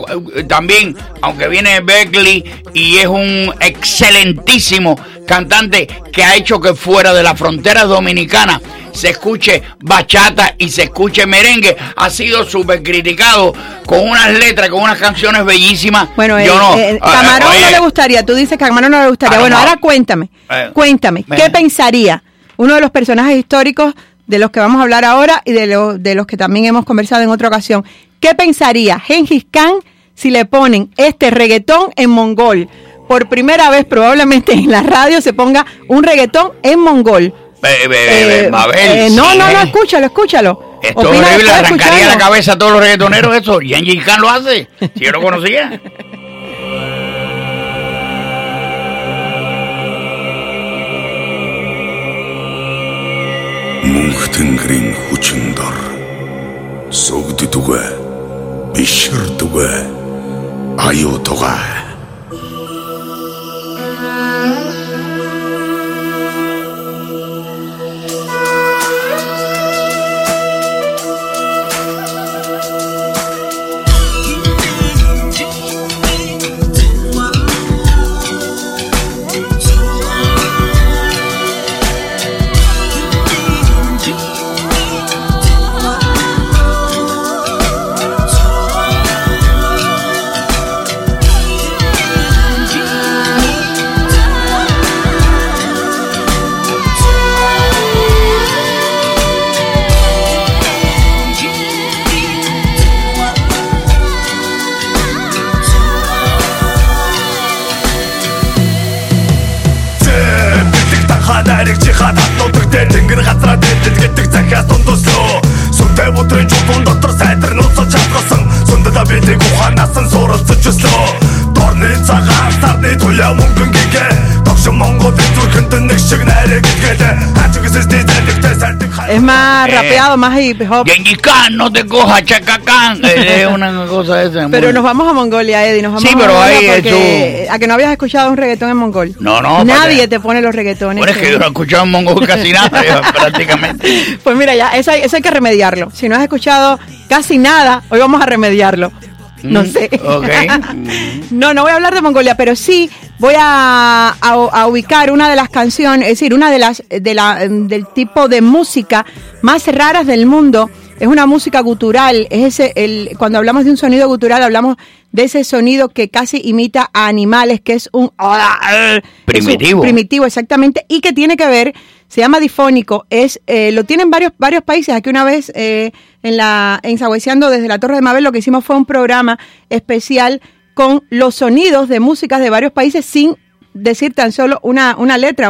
también, aunque viene de Berkeley y es un excelentísimo cantante que ha hecho que fuera de las fronteras dominicanas se escuche bachata y se escuche merengue, ha sido súper criticado con unas letras, con unas canciones bellísimas. Bueno, Camarón no le gustaría, tú dices que a Camarón no le gustaría. Bueno, ahora cuéntame, ¿qué pensaría uno de los personajes históricos de los que vamos a hablar ahora y de los que también hemos conversado en otra ocasión? ¿Qué pensaría Gengis Khan si le ponen este reggaetón en mongol? Por primera vez probablemente en la radio se ponga un reggaetón en mongol. Mabel, escúchalo. Esto es horrible, le arrancaría la cabeza a todos los reggaetoneros eso. Y Gengis Khan lo hace, si yo lo conocía. Мухтенгрин хүчиндор согддүгэ бишэрдүгэ аюутуга тях дондосло Сүнтэй өдрийн жолон дотор сайдар нууцаж хавгасан Сүндэдэ би нэг ухаанасан суралцаж өслөө Дорны цагаан сарны туяа мөнгөн гингээ Es más rapeado, más hip hop. Gengicán, no te cojas, chacacán. Es una cosa de esa. Pero nos vamos a Mongolia, Eddie. Nos vamos sí, pero a ahí porque... A que no habías escuchado un reggaetón en mongol. No, no. Nadie te pone los reggaetones. Bueno, es que yo no he escuchado en mongol casi nada, prácticamente. Pues mira, ya, eso hay que remediarlo. Si no has escuchado casi nada, hoy vamos a remediarlo. No sé. Okay. No voy a hablar de Mongolia, pero sí voy a ubicar una de las canciones, es decir, una de las del tipo de música más raras del mundo. Es una música gutural, es cuando hablamos de un sonido gutural hablamos de ese sonido que casi imita a animales, que es un primitivo. Primitivo, exactamente, y que tiene que ver, se llama difónico, es lo tienen varios países. Aquí una vez en Sabueseando desde la Torre de Mabel lo que hicimos fue un programa especial con los sonidos de músicas de varios países sin decir tan solo una letra,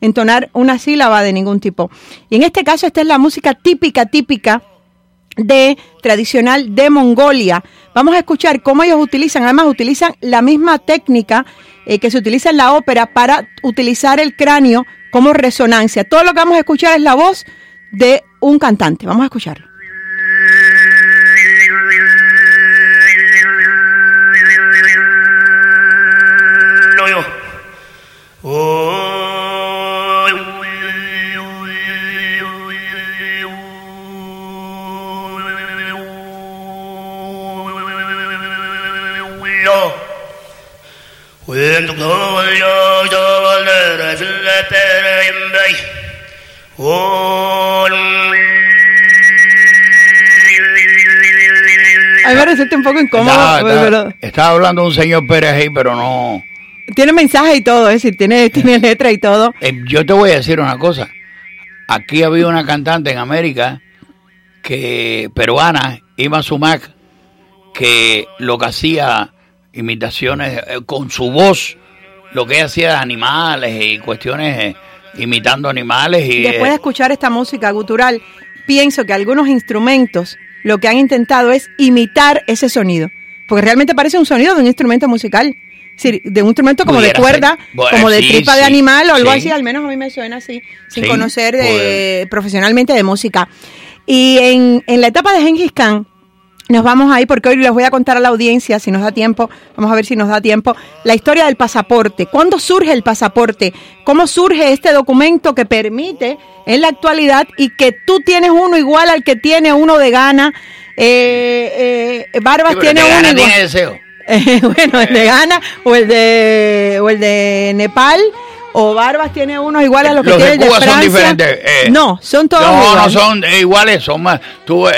entonar una sílaba de ningún tipo. Y en este caso esta es la música típica tradicional de Mongolia. Vamos a escuchar cómo ellos utilizan, además utilizan la misma técnica que se utiliza en la ópera para utilizar el cráneo como resonancia. Todo lo que vamos a escuchar es la voz de un cantante. Vamos a escucharlo. Ay, me resulta un poco incómodo. Estaba hablando un señor Perejil, pero no. Tiene mensaje y todo, es decir, tiene letra y todo. Yo te voy a decir una cosa. Aquí había una cantante en América peruana, Ima Sumac, que lo que hacía imitaciones con su voz, lo que ella hacía de animales y cuestiones imitando animales. Y después de escuchar esta música gutural, pienso que algunos instrumentos lo que han intentado es imitar ese sonido, porque realmente parece un sonido de un instrumento musical. Es decir, de un instrumento como de cuerda, bueno, como de tripa de animal o algo así, al menos a mí me suena así, sin conocer profesionalmente de música. Y en la etapa de Gengis Khan, nos vamos ahí porque hoy les voy a contar a la audiencia, si nos da tiempo, vamos a ver si nos da tiempo, la historia del pasaporte. ¿Cuándo surge el pasaporte? ¿Cómo surge este documento que permite en la actualidad y que tú tienes uno igual al que tiene uno de Ghana? Barbas tiene uno igual. Tiene deseo. Bueno, el de Ghana o el de Nepal o Barbas tiene unos iguales a los que tiene el de Francia. Los de Cuba son diferentes. No, son todos iguales. No, no son iguales, son más.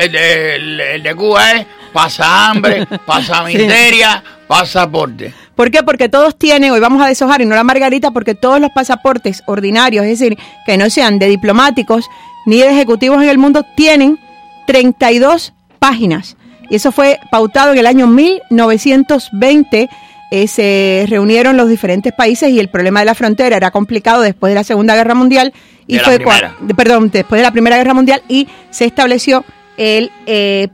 El de Cuba es pasa hambre, pasa miseria, pasaporte. ¿Por qué? Porque todos tienen, hoy vamos a deshojar y no la margarita, porque todos los pasaportes ordinarios, es decir, que no sean de diplomáticos ni de ejecutivos en el mundo, tienen 32 páginas. Y eso fue pautado en el año 1920, se reunieron los diferentes países y el problema de la frontera era complicado después de la Segunda Guerra Mundial y después de la Primera Guerra Mundial, y se estableció el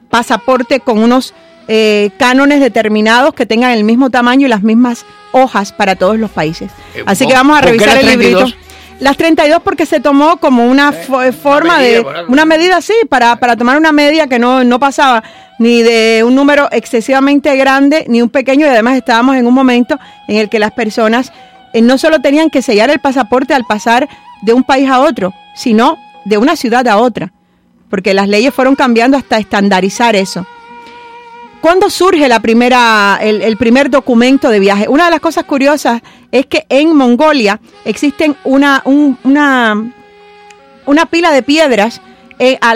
pasaporte con unos cánones determinados que tengan el mismo tamaño y las mismas hojas para todos los países. Así que vamos a revisar el librito. Las 32 porque se tomó como una forma de... Una medida, sí, para tomar una media que no pasaba ni de un número excesivamente grande ni un pequeño, y además estábamos en un momento en el que las personas no solo tenían que sellar el pasaporte al pasar de un país a otro, sino de una ciudad a otra, porque las leyes fueron cambiando hasta estandarizar eso. ¿Cuándo surge el primer documento de viaje? Una de las cosas curiosas es que en Mongolia existen una pila de piedras a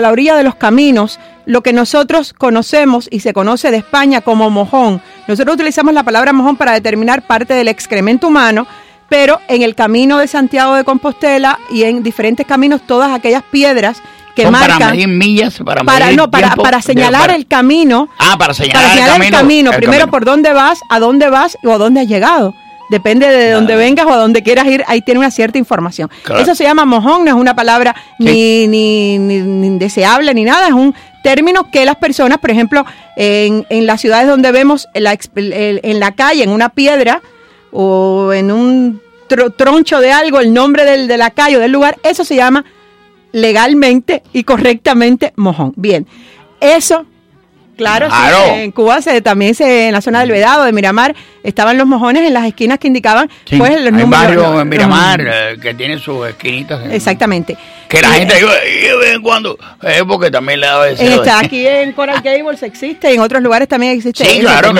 la orilla de los caminos, lo que nosotros conocemos y se conoce de España como mojón. Nosotros utilizamos la palabra mojón para determinar parte del excremento humano, pero en el camino de Santiago de Compostela y en diferentes caminos todas aquellas piedras que son marcan para medir millas, para señalar el camino. Para señalar el camino. Primero por dónde vas, a dónde vas o a dónde has llegado. Depende de donde vengas o a donde quieras ir, ahí tiene una cierta información. Claro. Eso se llama mojón, no es una palabra ni indeseable ni nada, es un término que las personas, por ejemplo, en las ciudades donde vemos en la calle, en una piedra o en un troncho de algo, el nombre de la calle o del lugar, eso se llama legalmente y correctamente mojón. Bien, eso... Claro. Sí, en Cuba también en la zona del Vedado, de Miramar, estaban los mojones en las esquinas que indicaban pues los números. Hay barrios en Miramar que tienen sus esquinitas. Exactamente. Que la gente de vez en cuando, porque también le da ese. Está aquí en Coral Gables existe, y en otros lugares también existe. Sí, claro.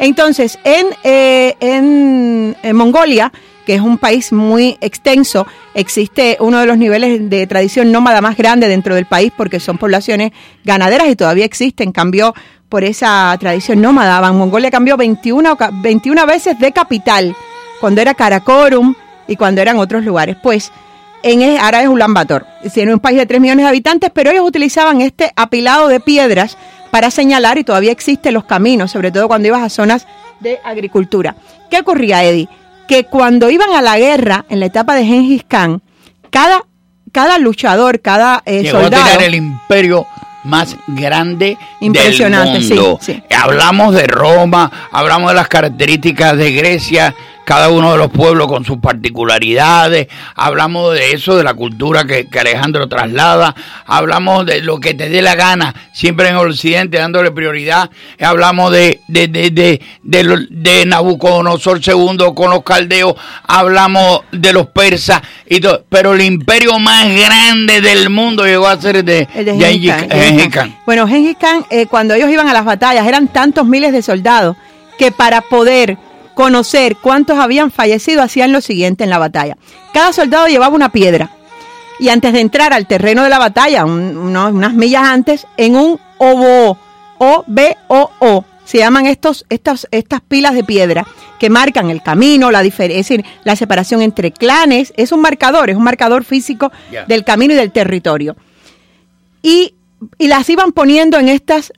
Entonces, en Mongolia, que es un país muy extenso, existe uno de los niveles de tradición nómada más grande dentro del país porque son poblaciones ganaderas y todavía existen. Cambió por esa tradición nómada. Mongolia cambió 21 veces de capital, cuando era Karakorum y cuando eran otros lugares. Pues ahora es Ulan Bator. Tiene un país de 3 millones de habitantes, pero ellos utilizaban este apilado de piedras para señalar, y todavía existen los caminos, sobre todo cuando ibas a zonas de agricultura. ¿Qué ocurría, Eddie? Que cuando iban a la guerra, en la etapa de Gengis Khan, cada luchador, cada soldado... Llegó a tener el imperio más grande del mundo. Sí. Hablamos de Roma, hablamos de las características de Grecia, cada uno de los pueblos con sus particularidades, hablamos de eso, de la cultura que Alejandro traslada, hablamos de lo que te dé la gana, siempre en Occidente dándole prioridad, hablamos de Nabucodonosor II con los caldeos, hablamos de los persas y todo, pero el imperio más grande del mundo llegó a ser el de Gengis Khan. Bueno, Gengis Khan, cuando ellos iban a las batallas, eran tantos miles de soldados que para poder conocer cuántos habían fallecido, hacían lo siguiente en la batalla. Cada soldado llevaba una piedra y antes de entrar al terreno de la batalla, unas millas antes, en un obo, O-B-O-O, se llaman estas pilas de piedra que marcan el camino, la separación entre clanes, es un marcador físico del camino y del territorio. Y las iban poniendo en estas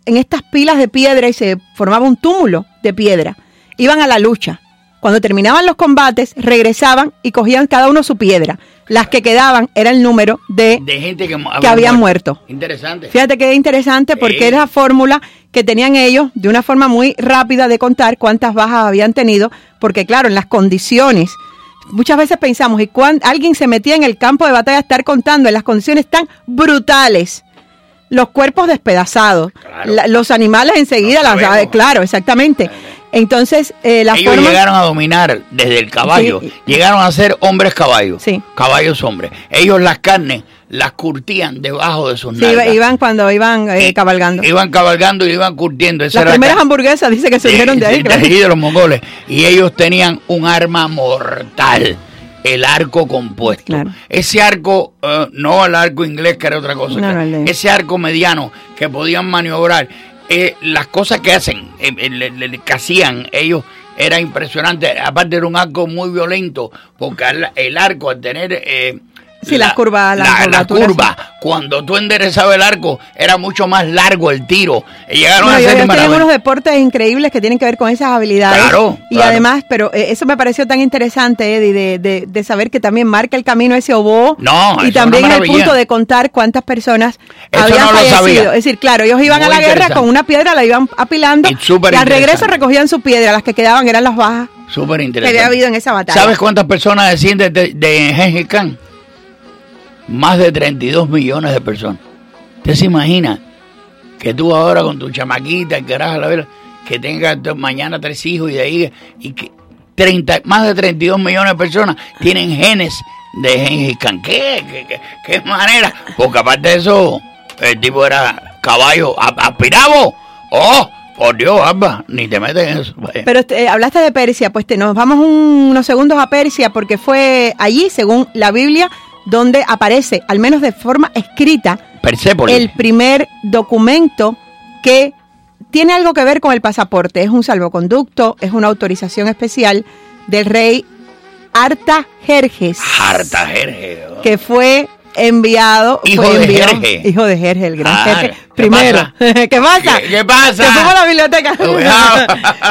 pilas de piedra y se formaba un túmulo de piedra. Iban a la lucha. Cuando terminaban los combates, regresaban y cogían cada uno su piedra. Las que quedaban era el número de gente que había muerto. Interesante. Fíjate que es interesante porque era la fórmula que tenían ellos de una forma muy rápida de contar cuántas bajas habían tenido, porque claro, en las condiciones, muchas veces pensamos, y cuando alguien se metía en el campo de batalla a estar contando en las condiciones tan brutales, los cuerpos despedazados, claro, los animales enseguida, claro, exactamente. Entonces, ellos llegaron a dominar desde el caballo, llegaron a ser hombres caballos, caballos hombres. Ellos las carnes las curtían debajo de sus nalgas. Iban cabalgando. Iban cabalgando y iban curtiendo. Las primeras hamburguesas dice que surgieron de ahí. Claro. De los mongoles. Y ellos tenían un arma mortal, el arco compuesto. Claro. Ese arco, no el arco inglés que era otra cosa, ese arco mediano que podían maniobrar. Las cosas que hacían ellos era impresionante. Aparte era un arco muy violento, porque el arco al tener la curva, cuando tú enderezabas el arco era mucho más largo el tiro. Llegaron a ser maravillosos. Tienen unos deportes increíbles que tienen que ver con esas habilidades. Claro, y además, pero eso me pareció tan interesante, Eddie, de saber que también marca el camino ese oboe. No, y también es el punto de contar cuántas personas eso habían fallecido. Es decir, claro, ellos iban a la guerra con una piedra, la iban apilando y al regreso recogían su piedra. Las que quedaban eran las bajas. Súper interesante. Que había habido en esa batalla. ¿Sabes cuántas personas descienden de Gengis Khan? Más de 32 millones de personas. ¿Usted se imagina que tú ahora con tu chamaquita, el carajo, la verdad, que tengas mañana 3 hijos y de ahí, y que más de 32 millones de personas tienen genes de Gengis Khan? ¿Qué manera? Porque aparte de eso, el tipo era caballo, aspirabo. ¡Oh! Por Dios, Alba, ni te metes en eso. Vaya. Pero hablaste de Persia, pues nos vamos unos segundos a Persia, porque fue allí, según la Biblia, donde aparece, al menos de forma escrita, Persépolis, el primer documento que tiene algo que ver con el pasaporte. Es un salvoconducto, es una autorización especial del rey Artajerjes, que fue Hijo de Jerje, el gran Jerje. Primero, ¿Qué pasa? Que fuimos a la biblioteca.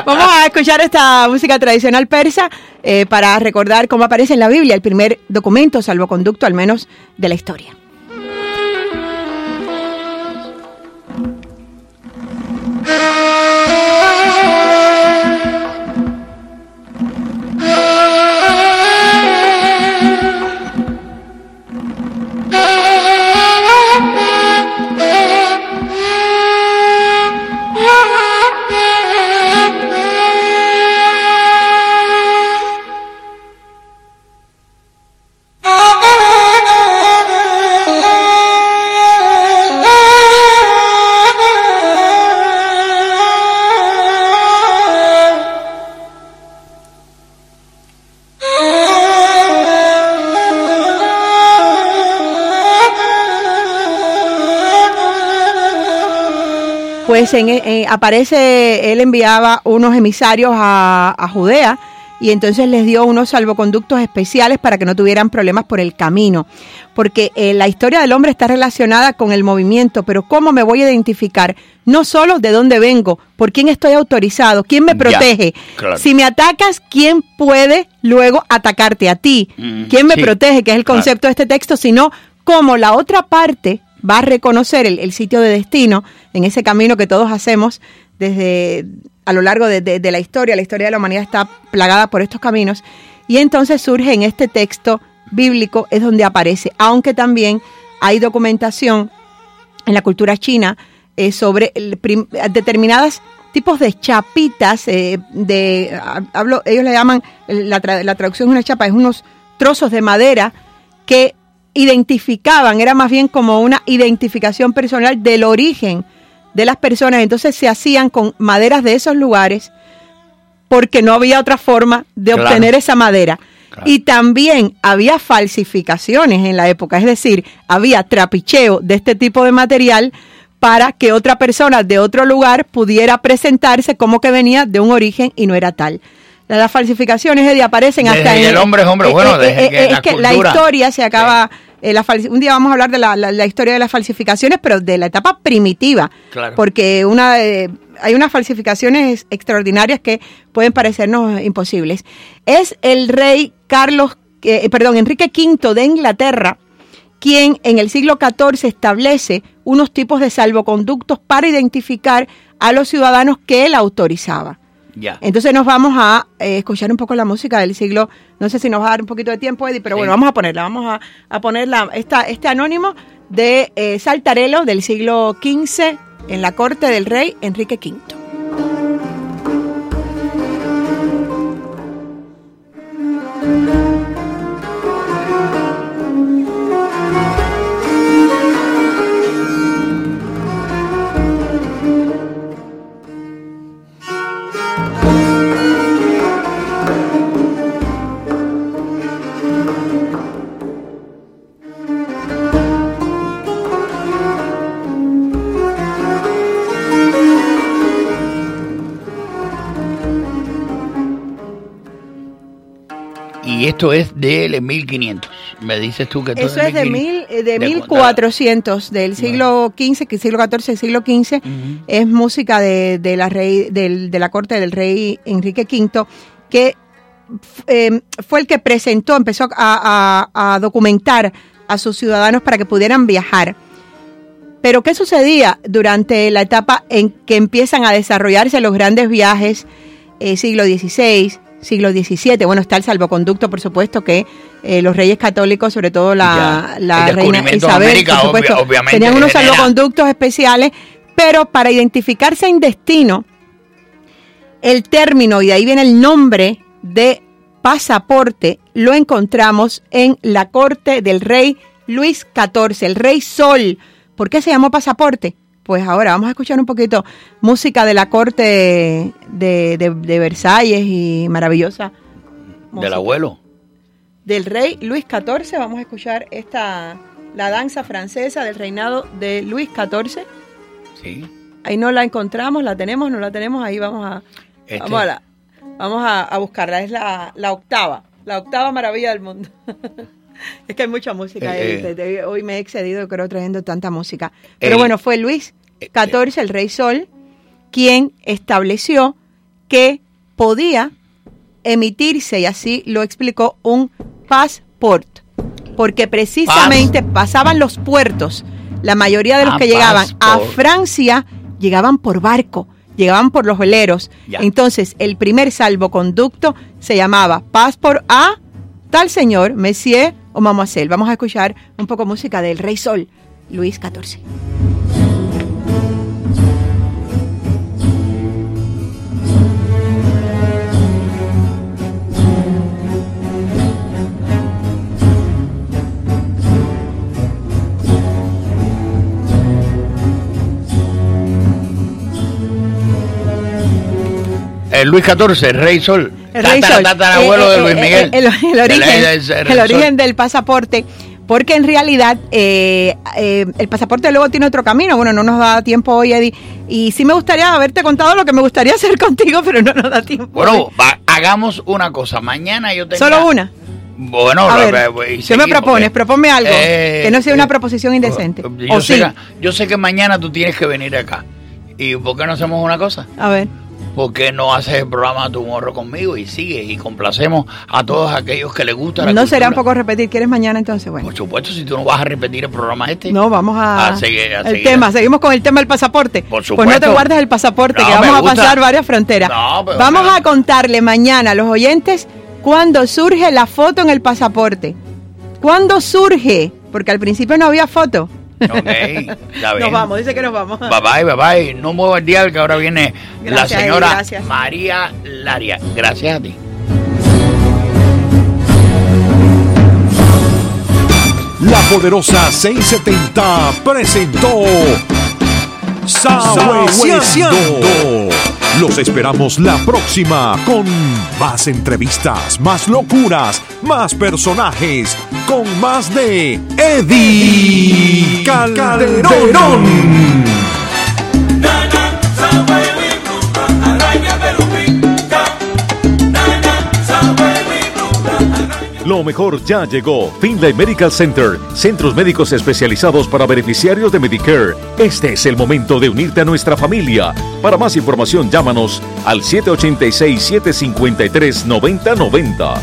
Vamos a escuchar esta música tradicional persa para recordar cómo aparece en la Biblia el primer documento, salvoconducto al menos de la historia. Pues aparece, él enviaba unos emisarios a Judea y entonces les dio unos salvoconductos especiales para que no tuvieran problemas por el camino. Porque la historia del hombre está relacionada con el movimiento, pero ¿cómo me voy a identificar? No solo de dónde vengo, por quién estoy autorizado, quién me protege. Ya, claro. Si me atacas, ¿quién puede luego atacarte a ti? ¿Quién me protege? Que es el concepto de este texto, sino cómo la otra parte va a reconocer el sitio de destino en ese camino que todos hacemos desde a lo largo de la historia. La historia de la humanidad está plagada por estos caminos. Y entonces surge en este texto bíblico, es donde aparece. Aunque también hay documentación en la cultura china sobre determinadas tipos de chapitas. Ellos le llaman, la traducción de una chapa, es unos trozos de madera que identificaban, era más bien como una identificación personal del origen de las personas. Entonces se hacían con maderas de esos lugares porque no había otra forma de obtener esa madera. Claro. Y también había falsificaciones en la época, es decir, había trapicheo de este tipo de material para que otra persona de otro lugar pudiera presentarse como que venía de un origen y no era tal. Las falsificaciones aparecen desde hasta... el hombre es hombre, bueno, desde que es la que cultura. La historia se acaba... un día vamos a hablar de la historia de las falsificaciones, pero de la etapa primitiva. Claro. Porque hay unas falsificaciones extraordinarias que pueden parecernos imposibles. Es el rey Enrique V de Inglaterra, quien en el siglo XIV establece unos tipos de salvoconductos para identificar a los ciudadanos que él autorizaba. Ya. Entonces nos vamos a escuchar un poco la música del siglo, no sé si nos va a dar un poquito de tiempo, Eddie, pero bueno, vamos a ponerla, este anónimo de Saltarello del siglo XV en la corte del rey Enrique V. Y esto es del 1500, me dices tú que... Eso es de 1400, del siglo XV, que siglo XIV, el siglo XV, uh-huh. Es música de la corte del rey Enrique V, que fue el que empezó a documentar a sus ciudadanos para que pudieran viajar. Pero ¿qué sucedía durante la etapa en que empiezan a desarrollarse los grandes viajes, siglo XVI, siglo XVII? Bueno, está el salvoconducto, por supuesto, que los reyes católicos, sobre todo la reina Isabel, América, por supuesto, obviamente, tenían unos salvoconductos especiales, pero para identificarse en destino, el término, y de ahí viene el nombre de pasaporte, lo encontramos en la corte del rey Luis XIV, el rey Sol. ¿Por qué se llamó pasaporte? Pues ahora vamos a escuchar un poquito música de la corte de Versalles y maravillosa música. ¿Del abuelo? Del rey Luis XIV, vamos a escuchar la danza francesa del reinado de Luis XIV. Sí. Ahí no la encontramos, la tenemos, no la tenemos, ahí vamos a buscarla, es la octava maravilla del mundo. Es que hay mucha música. Hoy me he excedido, creo, trayendo tanta música. Pero bueno, fue Luis XIV, el Rey Sol, quien estableció que podía emitirse, y así lo explicó, un pasaporte. Porque precisamente pasaban los puertos. La mayoría de los que llegaban a Francia llegaban por barco, llegaban por los veleros. Ya. Entonces, el primer salvoconducto se llamaba Passport a tal señor, Monsieur o Mademoiselle. Vamos a escuchar un poco música del Rey Sol, Luis XIV. Luis XIV, el Rey Sol, tatarabuelo de Luis Miguel. El origen del pasaporte, porque en realidad el pasaporte luego tiene otro camino. Bueno, no nos da tiempo hoy, Eddie, y sí me gustaría haberte contado lo que me gustaría hacer contigo, pero no nos da tiempo. Bueno, hagamos una cosa, mañana yo tengo... ¿Solo una? Bueno, ¿qué me propones? Proponme algo, que no sea una proposición indecente. Yo sé que mañana tú tienes que venir acá, ¿y por qué no hacemos una cosa? A ver... ¿Por qué no haces el programa Tu Morro conmigo y sigues y complacemos a todos aquellos que les gusta la cultura? ¿No será un poco repetir? ¿Quieres mañana entonces? Bueno. Por supuesto, si tú no vas a repetir el programa este. No, vamos a seguir. Seguimos con el tema del pasaporte. Por supuesto. Pues no te guardes el pasaporte, no, que vamos a pasar varias fronteras. No, pero vamos a contarle mañana a los oyentes cuándo surge la foto en el pasaporte. ¿Cuándo surge? Porque al principio no había foto. Okay, nos vamos, dice que nos vamos. Bye bye. No mueva el dial, que ahora viene gracias, la señora María Laria. Gracias a ti. La poderosa 670 presentó Sahueciando. Los esperamos la próxima con más entrevistas, más locuras, más personajes, con más de Eddie Calderón. Lo mejor ya llegó. Finlay Medical Center, centros médicos especializados para beneficiarios de Medicare. Este es el momento de unirte a nuestra familia. Para más información, llámanos al 786-753-9090.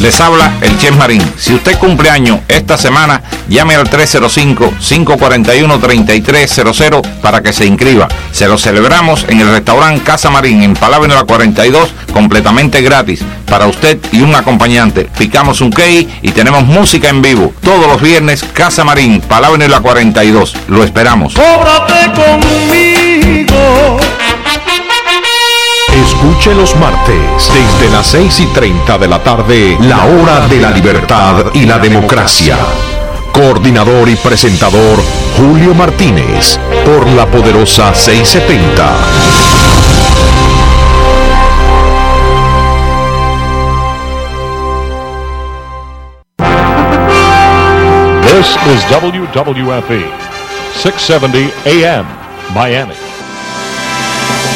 Les habla el Chef Marín. Si usted cumple año esta semana, llame al 305-541-3300 para que se inscriba. Se lo celebramos en el restaurante Casa Marín, en Palavena 42, completamente gratis. Para usted y un acompañante, picamos un cake y tenemos música en vivo. Todos los viernes, Casa Marín, Palavena 42. Lo esperamos. ¡Cóbrate conmigo! Escuche los martes, desde las 6:30 de la tarde, la hora de la libertad y la democracia. Coordinador y presentador, Julio Martínez, por la poderosa 670. This is WWFE, 670 AM, Miami.